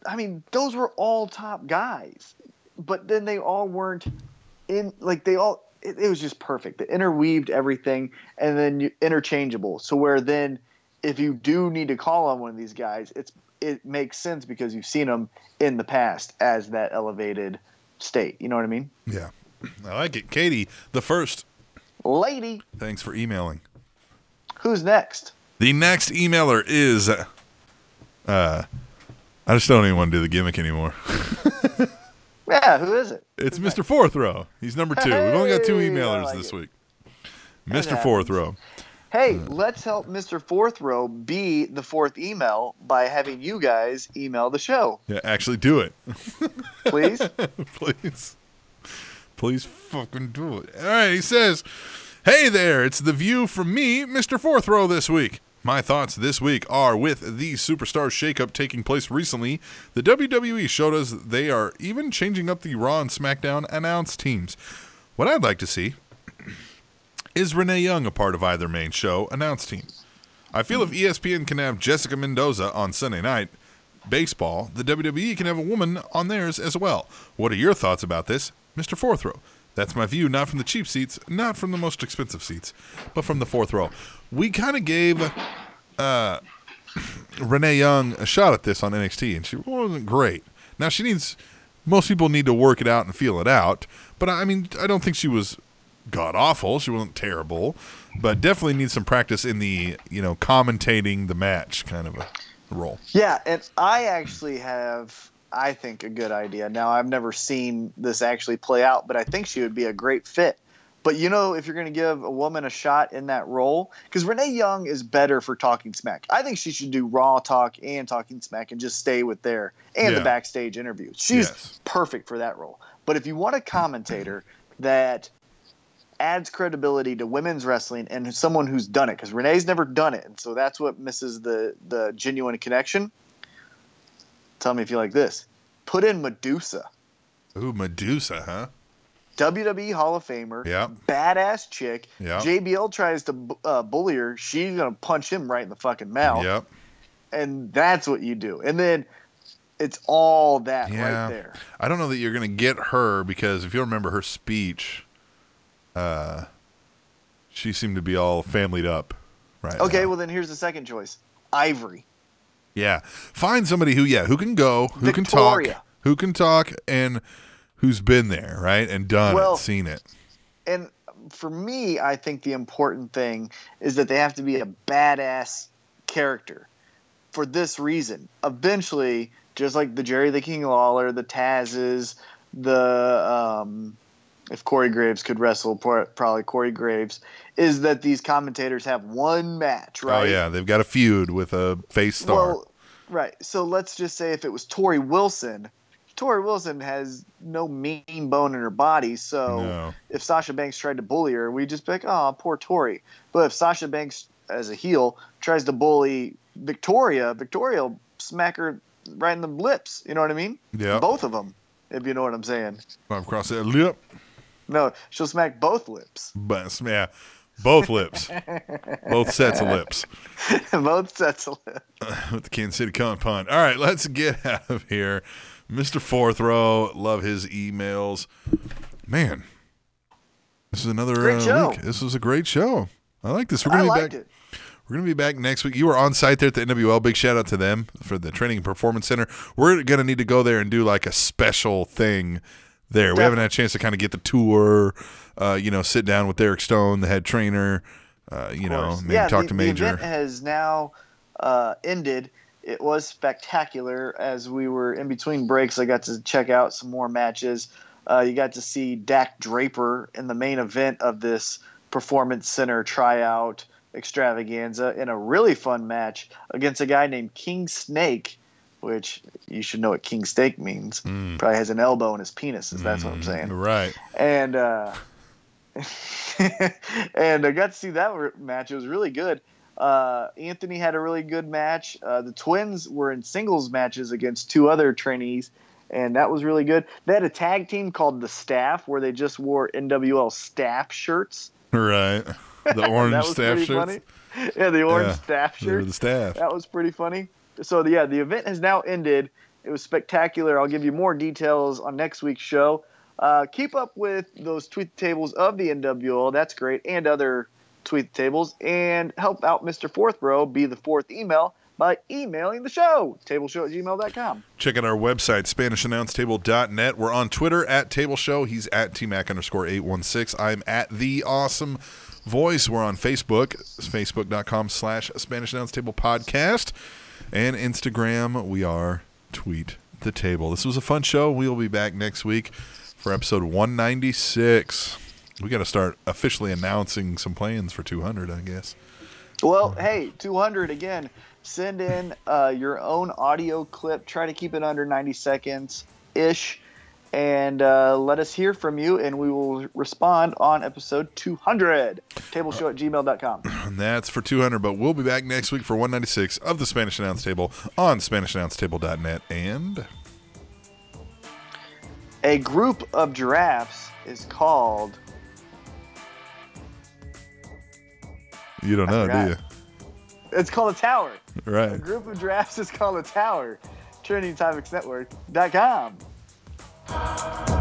I mean, those were all top guys, but then they all weren't in like they all. It was just perfect. They interweaved everything, and then interchangeable. So where then, if you do need to call on one of these guys, it makes sense because you've seen them in the past as that elevated state. You know what I mean? Yeah, I like it. Katie, the first lady. Thanks for emailing. Who's next? The next emailer is I just don't even want to do the gimmick anymore. Yeah, who is it? It's Mr. Fourth Row. He's number two. Hey, we've only got two emailers this week. Mr. Fourth Row. Hey, let's help Mr. Fourth Row be the fourth email by having you guys email the show. Yeah, actually do it. Please? Please. Please fucking do it. All right, he says, hey there, it's the view from me, Mr. Fourth Row this week. My thoughts this week are with the superstar shakeup taking place recently, the WWE showed us they are even changing up the Raw and SmackDown announce teams. What I'd like to see is Renee Young a part of either main show announce team. I feel if ESPN can have Jessica Mendoza on Sunday Night Baseball, the WWE can have a woman on theirs as well. What are your thoughts about this, Mr. Fourth Row? That's my view, not from the cheap seats, not from the most expensive seats, but from the fourth row. We kind of gave Renee Young a shot at this on NXT, and she wasn't great. Now, most people need to work it out and feel it out, but I mean, I don't think she was god-awful. She wasn't terrible, but definitely needs some practice in the, commentating the match kind of a role. Yeah, and I actually have... I think a good idea. Now, I've never seen this actually play out, but I think she would be a great fit. But if you're going to give a woman a shot in that role, because Renee Young is better for talking smack. I think she should do Raw talk and talking smack and just stay with there and the backstage interview. She's perfect for that role. But if you want a commentator that adds credibility to women's wrestling and someone who's done it, because Renee's never done it, and so that's what misses the genuine connection. Tell me if you like this. Put in Medusa. Ooh, Medusa, huh? WWE Hall of Famer. Yeah. Badass chick. Yeah. JBL tries to bully her. She's going to punch him right in the fucking mouth. Yep. And that's what you do. And then it's all that right there. I don't know that you're going to get her because if you remember her speech, she seemed to be all familied up right now. Okay, well then here's the second choice. Ivory. Yeah, find somebody who can go, who Victoria. Can talk, and who's been there, right, and seen it. And for me, I think the important thing is that they have to be a badass character for this reason. Eventually, just like the Jerry the King Lawler, the Tazes, if Corey Graves could wrestle, probably Corey Graves, is that these commentators have one match, right? Oh, yeah. They've got a feud with a face star. Well, right. So let's just say if it was Tori Wilson, has no mean bone in her body. So if Sasha Banks tried to bully her, we'd just be like, oh, poor Tori. But if Sasha Banks, as a heel, tries to bully Victoria will smack her right in the lips. You know what I mean? Yeah. Both of them, if you know what I'm saying. I've crossed that lip. No, she'll smack both lips. Both lips. Both sets of lips. Both sets of lips. With the Kansas City Con Pond. All right, let's get out of here. Mr. Fourth Row, love his emails. Man, this is another great show. Week. This was a great show. I like this. We're going to be back next week. You were on site there at the NWL. Big shout out to them for the Training and Performance Center. We're going to need to go there and do like a special thing. There, we haven't had a chance to kind of get the tour, sit down with Derek Stone, the head trainer, maybe talk to Major. The event has now ended. It was spectacular. As we were in between breaks, I got to check out some more matches. You got to see Dak Draper in the main event of this Performance Center tryout extravaganza in a really fun match against a guy named King Snake, which you should know what King Steak means. Probably has an elbow in his penis, if that's what I'm saying. Right. And and I got to see that match. It was really good. Anthony had a really good match. The Twins were in singles matches against two other trainees, and that was really good. They had a tag team called The Staff, where they just wore NWL staff shirts. Right. The orange staff shirts. Funny. Yeah, the orange staff shirts. They were the staff. That was pretty funny. So, the event has now ended. It was spectacular. I'll give you more details on next week's show. Keep up with those tweet tables of the NWL. That's great. And other tweet tables. And help out Mr. Fourth Row be the fourth email by emailing the show, tableshow@gmail.com. Check out our website, SpanishAnnounceTable.net. We're on Twitter, @TableShow. He's @TMac_816. I'm @TheAwesomeVoice. We're on Facebook, facebook.com/SpanishAnnounceTablePodcast. And Instagram, we are tweet the table. This was a fun show. We will be back next week for episode 196. We got to start officially announcing some plans for 200, I guess. Well, hey, 200 again. Send in your own audio clip. Try to keep it under 90 seconds-ish. And let us hear from you, and we will respond on episode 200. Tableshow@gmail.com. And that's for 200, but we'll be back next week for 196 of the Spanish Announce Table on SpanishAnnounceTable.net. And a group of giraffes is called... You don't know, do you? It's called a tower. Right. A group of giraffes is called a tower. TrinityTopicsNetwork.com.